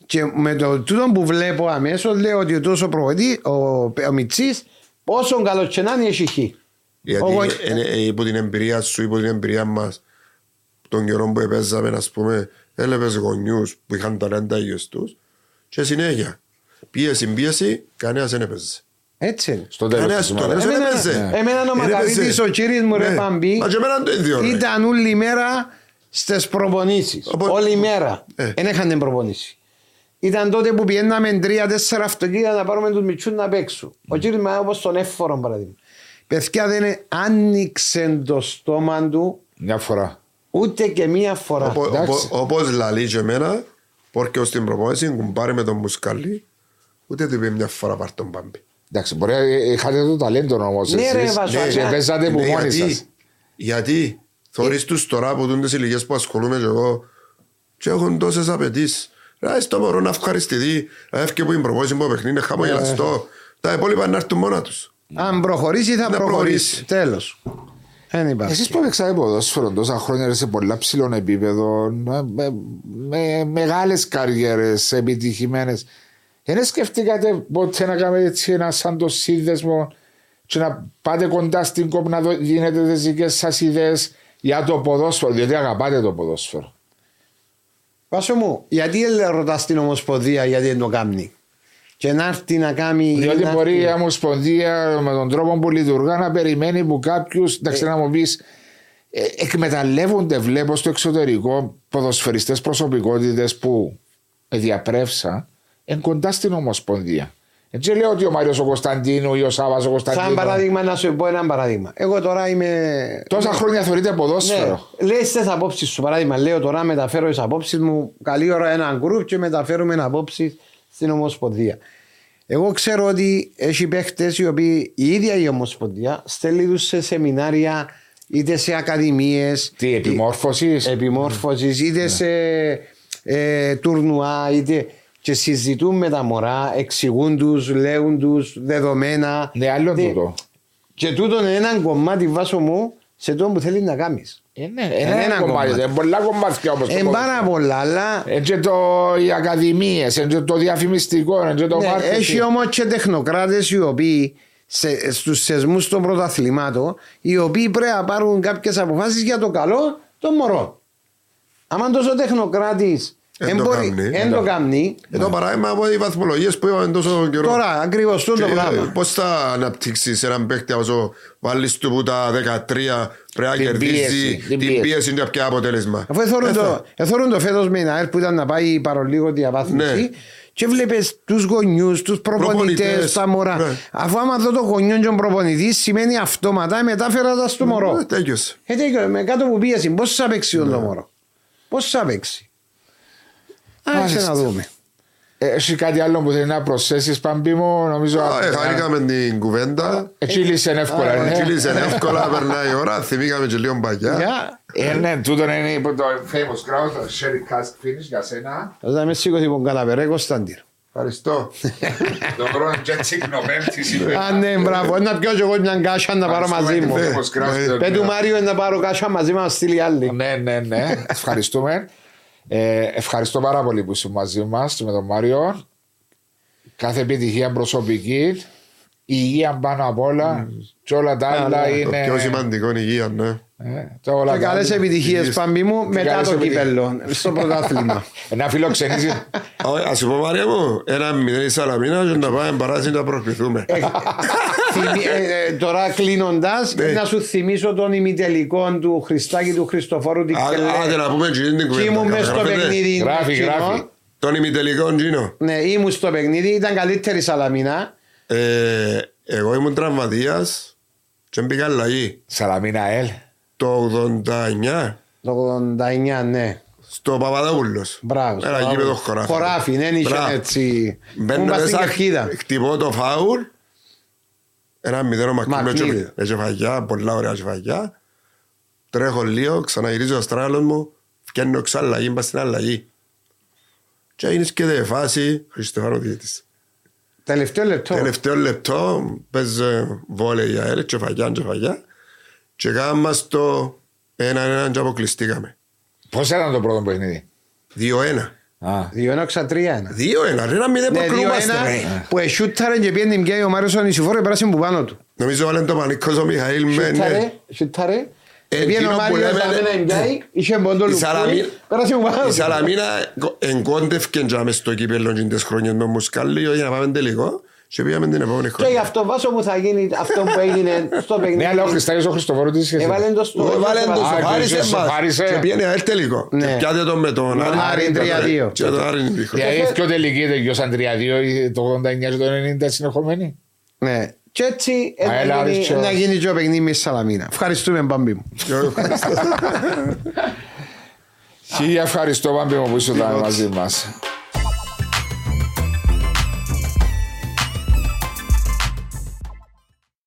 Και με το τούτο που βλέπω αμέσως λέω ότι τόσο προχωρεί ο Μιτσής πόσο καλό και να είναι έχει χει. Γιατί υπό την εμπειρία σου, υπό την εμπειρία μας, τον καιρό που επέζαμε, ας πούμε, έλεπες γονιούς που είχαν ταλέντα υγιές τους και συνέχεια πίεση, κανένας δεν έπαιζε. Έτσι είναι. Στο τέλος του μάλλον. Εμένα ο Μακαβίτης ο κύρις μου ρε Παμπή ήταν όλη μέρα στις προπονήσεις. Όλη μέρα. Εν είχαν την προπονήση. Ήταν τότε που πιέναμε 3-4 αυτοκίνητα να πάρουμε τους μητσούς να παίξουν. Ο κύριος Μαέου όπως τον εύφορο παραδείγμα. Παιδιά δεν άνοιξε το στόμα του μια φορά. Ούτε και μια φορά. Όπως λαλεί και εμένα, πόρκε ως την προπόνηση, κουμπάρει με τον Μουσκαλί, ούτε του είπε μια φορά πάρ' τον Πάμπη. Εντάξει, μπορεί να είχατε το ταλέντο όμως εσείς. Ναι ρε Βάσο. Και παίζατε που μόνοι σας. Γιατί θωρείς τους τώρα που δουν τις ηλικίες που ασχολούμαι και εγώ και έχουν τόσες απαιτήσεις. Στο μωρό να ευχαριστηθεί, έφυγε που είναι προπόση μου παιχνίδι, είναι χαμογελαστό. Τα υπόλοιπα να έρθουν μόνα τους. Αν προχωρήσει θα προχωρήσει. Τέλος. Εσείς που έπαιξατε ποδόσφαιρο τόσα χρόνια σε πολλά ψηλών επίπεδων, με μεγάλες καριέρες επιτυχημένες, δεν σκεφτήκατε ποτέ να κάνετε έτσι ένα σαν το σύνδεσμο και να πάτε κοντά στην κόπη να δίνετε τις δικές σας ιδέες για το ποδόσφαιρο, διότι αγαπάτε το ποδόσφαιρο? Βάσο μου, γιατί ρωτάς την Ομοσπονδία γιατί δεν το κάνει? Και να έρθει να κάνει. Διότι μπορεί η Ομοσπονδία με τον τρόπο που λειτουργά να περιμένει που κάποιους, εντάξει να μου πεις, εκμεταλλεύονται, βλέπω στο εξωτερικό ποδοσφαιριστές προσωπικότητες που διαπρέψα εν κοντά στην Ομοσπονδία. Έτσι λέω ότι ο Μάριος ο Κωνσταντίνου ή ο Σάββας ο Κωνσταντίνου. Σαν παράδειγμα, να σου πω ένα παράδειγμα. Εγώ τώρα είμαι. Τόσα χρόνια θεωρείται ποδόσφαιρο. Ναι. Λέει στις απόψεις σου, παράδειγμα. Λέω τώρα μεταφέρω τις απόψεις μου. Καλή ώρα έναν γκρουπ και μεταφέρουμε απόψεις στην Ομοσπονδία. Εγώ ξέρω ότι έχει παίχτες οι οποίοι η ίδια η Ομοσπονδία στέλνει τους σε σεμινάρια είτε σε ακαδημίες. Τι επιμόρφωσης, είτε σε τουρνουά, είτε. Και συζητούν με τα μωρά, εξηγούν τους, λέουν τους δεδομένα. Ναι, άλλο τούτο. Και τούτο είναι ένα κομμάτι, Βάσο μου, σε τούτο που θέλει να κάνεις. Ένα κομμάτι. Πολλά κομμάτια όμως. Πάρα πολλά, αλλά. Έτσι οι ακαδημίες, έτσι το διαφημιστικό, έτσι το μάρκετινγκ. Έχει όμως και τεχνοκράτες οι οποίοι στους σεσμούς των πρωταθλημάτων, οι οποίοι πρέπει να πάρουν κάποιες αποφάσεις για το καλό των μωρών. Άμα τόσο τεχνοκράτης. Εν το καμνί. Εδώ παράδειγμα από οι βαθμολογίες που είπαμε τόσο καιρό. Τώρα ακριβώς το πράγμα. Πώς θα αναπτύξεις έναν παίκτη όσο βάλεις του που τα 13 πρέπει να κερδίσει την πίεση και ποια αποτέλεσμα. Εθώρουν το φέτος με την ΑΕΛ που ήταν να πάει παρολίγο διαβάθμιση και βλέπεις τους γονιούς, τους προπονητές, τα μωρά. Ναι. Αφού άμα δω το γονιό και τον προπονητή, σημαίνει αυτόματα μετάφερα τα στο μωρό. Ναι, τέλειωσε. Με κάτω που πίεση, πώς θα παίξει το μωρό. Πώς θα παίξει. Άρχισε να δούμε. Έχει κάτι άλλο που θέλει να προσθέσεις, Πάμπη μου, νομίζω... Χαρήκαμε την κουβέντα. Τσίλησε εύκολα, ναι. Τσίλησε εύκολα, περνάει η ώρα, θυμήκαμε και λίγο παγιά. Ναι, τούτον είναι το famous Grouse Sherry Cask Finish για σένα. Θα με σήκωθει που καταπερέ, Κωνσταντήρ. Ευχαριστώ. Το χρόνο και τσικνοπέμπτης. Ναι, μπράβο, να πιω και εγώ μια κάσια να πάρω μαζί μου. Πε του Μάριου να πάρω κάσια μαζί μου, να στείλει άλλη. Ναι, ευχαριστούμε. Ευχαριστώ πάρα πολύ που είσαι μαζί μας με τον Μάριο. Κάθε επιτυχία προσωπική, υγεία πάνω απ' όλα και όλα τα άλλα είναι. Το πιο σημαντικό είναι η υγεία, ναι. Και καλές επιτυχίες, Πάμπη μου, μετά το κύπελλο, στο πρωτάθλημα. Να φιλοξενήσεις. Ας σου πω, Μάριο μου, 1-0 Σαλαμίνα και να πάμε Παράσι να προκληθούμε. Τώρα κλείνοντας, να σου θυμίσω τον ημιτελικό του Χριστάκη του Χριστοφόρου. Άντε να πούμε την κουβέντα. Ήμουν μέσα στο παιχνίδι. Γράφει. Τον ημιτελικό Τζίνο. Ναι, ήμουν στο παιχνίδι, ήταν καλύτερη Σαλαμίνα. Εγώ ήμουν τραυματίας και μπήκα αλλαγή. Σαλαμίνα ΑΕΛ. Το 89. Το 89, ναι. Στο Παπαδόπουλος. Μπράβο. Ένα γήπεδο χωράφι. Χωράφι, ναι, είχε έτσι. Μπαίνω μέσα, χτυπώ το φάουλ. 1-0 Μακνίδη. Έχει φαγιά, πολλά ωραία φαγιά. Τρέχω λίγο, ξαναγυρίζω στο στράλο μου, φτιάχνω ξαλλαγή, μπα στην αλλαγή. Και είναι σκέδε φάση, Χριστοφάρο διαιτητής. Τελευταίο λεπτό, πες βόλε για αίρε, τσοφαγιά. Και κάναμε στο 1-1 και αποκλειστήκαμε. Πώς ήταν το πρώτο παιχνίδι? 2-1. 2-1-3-1. 2-1, ρε να μην προκλούμαστε. 2-1 που εσούταρε και πιέντε μπιάει ο Μάριος ο Νησιφόρο επράσιν που πάνω του. Νομίζω βάλε το πανικός ο Μιχαήλ με... Σούταρε, πιέντε ο Μάριος να μπιάει, είχε μποντο λουκούι, επράσιν που πάνω του. Η Σαλαμίνα εγκόντευκεν και άμες στο κύπελλο και τις χρόνιες με μουσκάλιο για να πάμε τελικό. Και πήγαμε την επόμενη χρονιά. Και γι' αυτό Βάσο μου θα γίνει αυτό που έγινε στο παιχνίδι. Ναι, αλλά ο Χριστάκης ο Χριστοφόρου της σχέσης. Έβαλεν το στο χάρισε. Και πήγαινε ΑΕΛ τελικό. Και πιάτε τον με τον Άρην 3-2. Και τον Άρην τυχόν. Γιατί πιο τελική τελειώσαν 3-2 το 89 και το 90 συνεχομένοι. Ναι. Και έτσι να γίνει και ο παιχνίδι με Σαλαμίνα. Ευχαριστούμε, Πάμπη μου. Χίλια ευχαριστώ, Πάμπη μου, που ήσουν μαζί μας.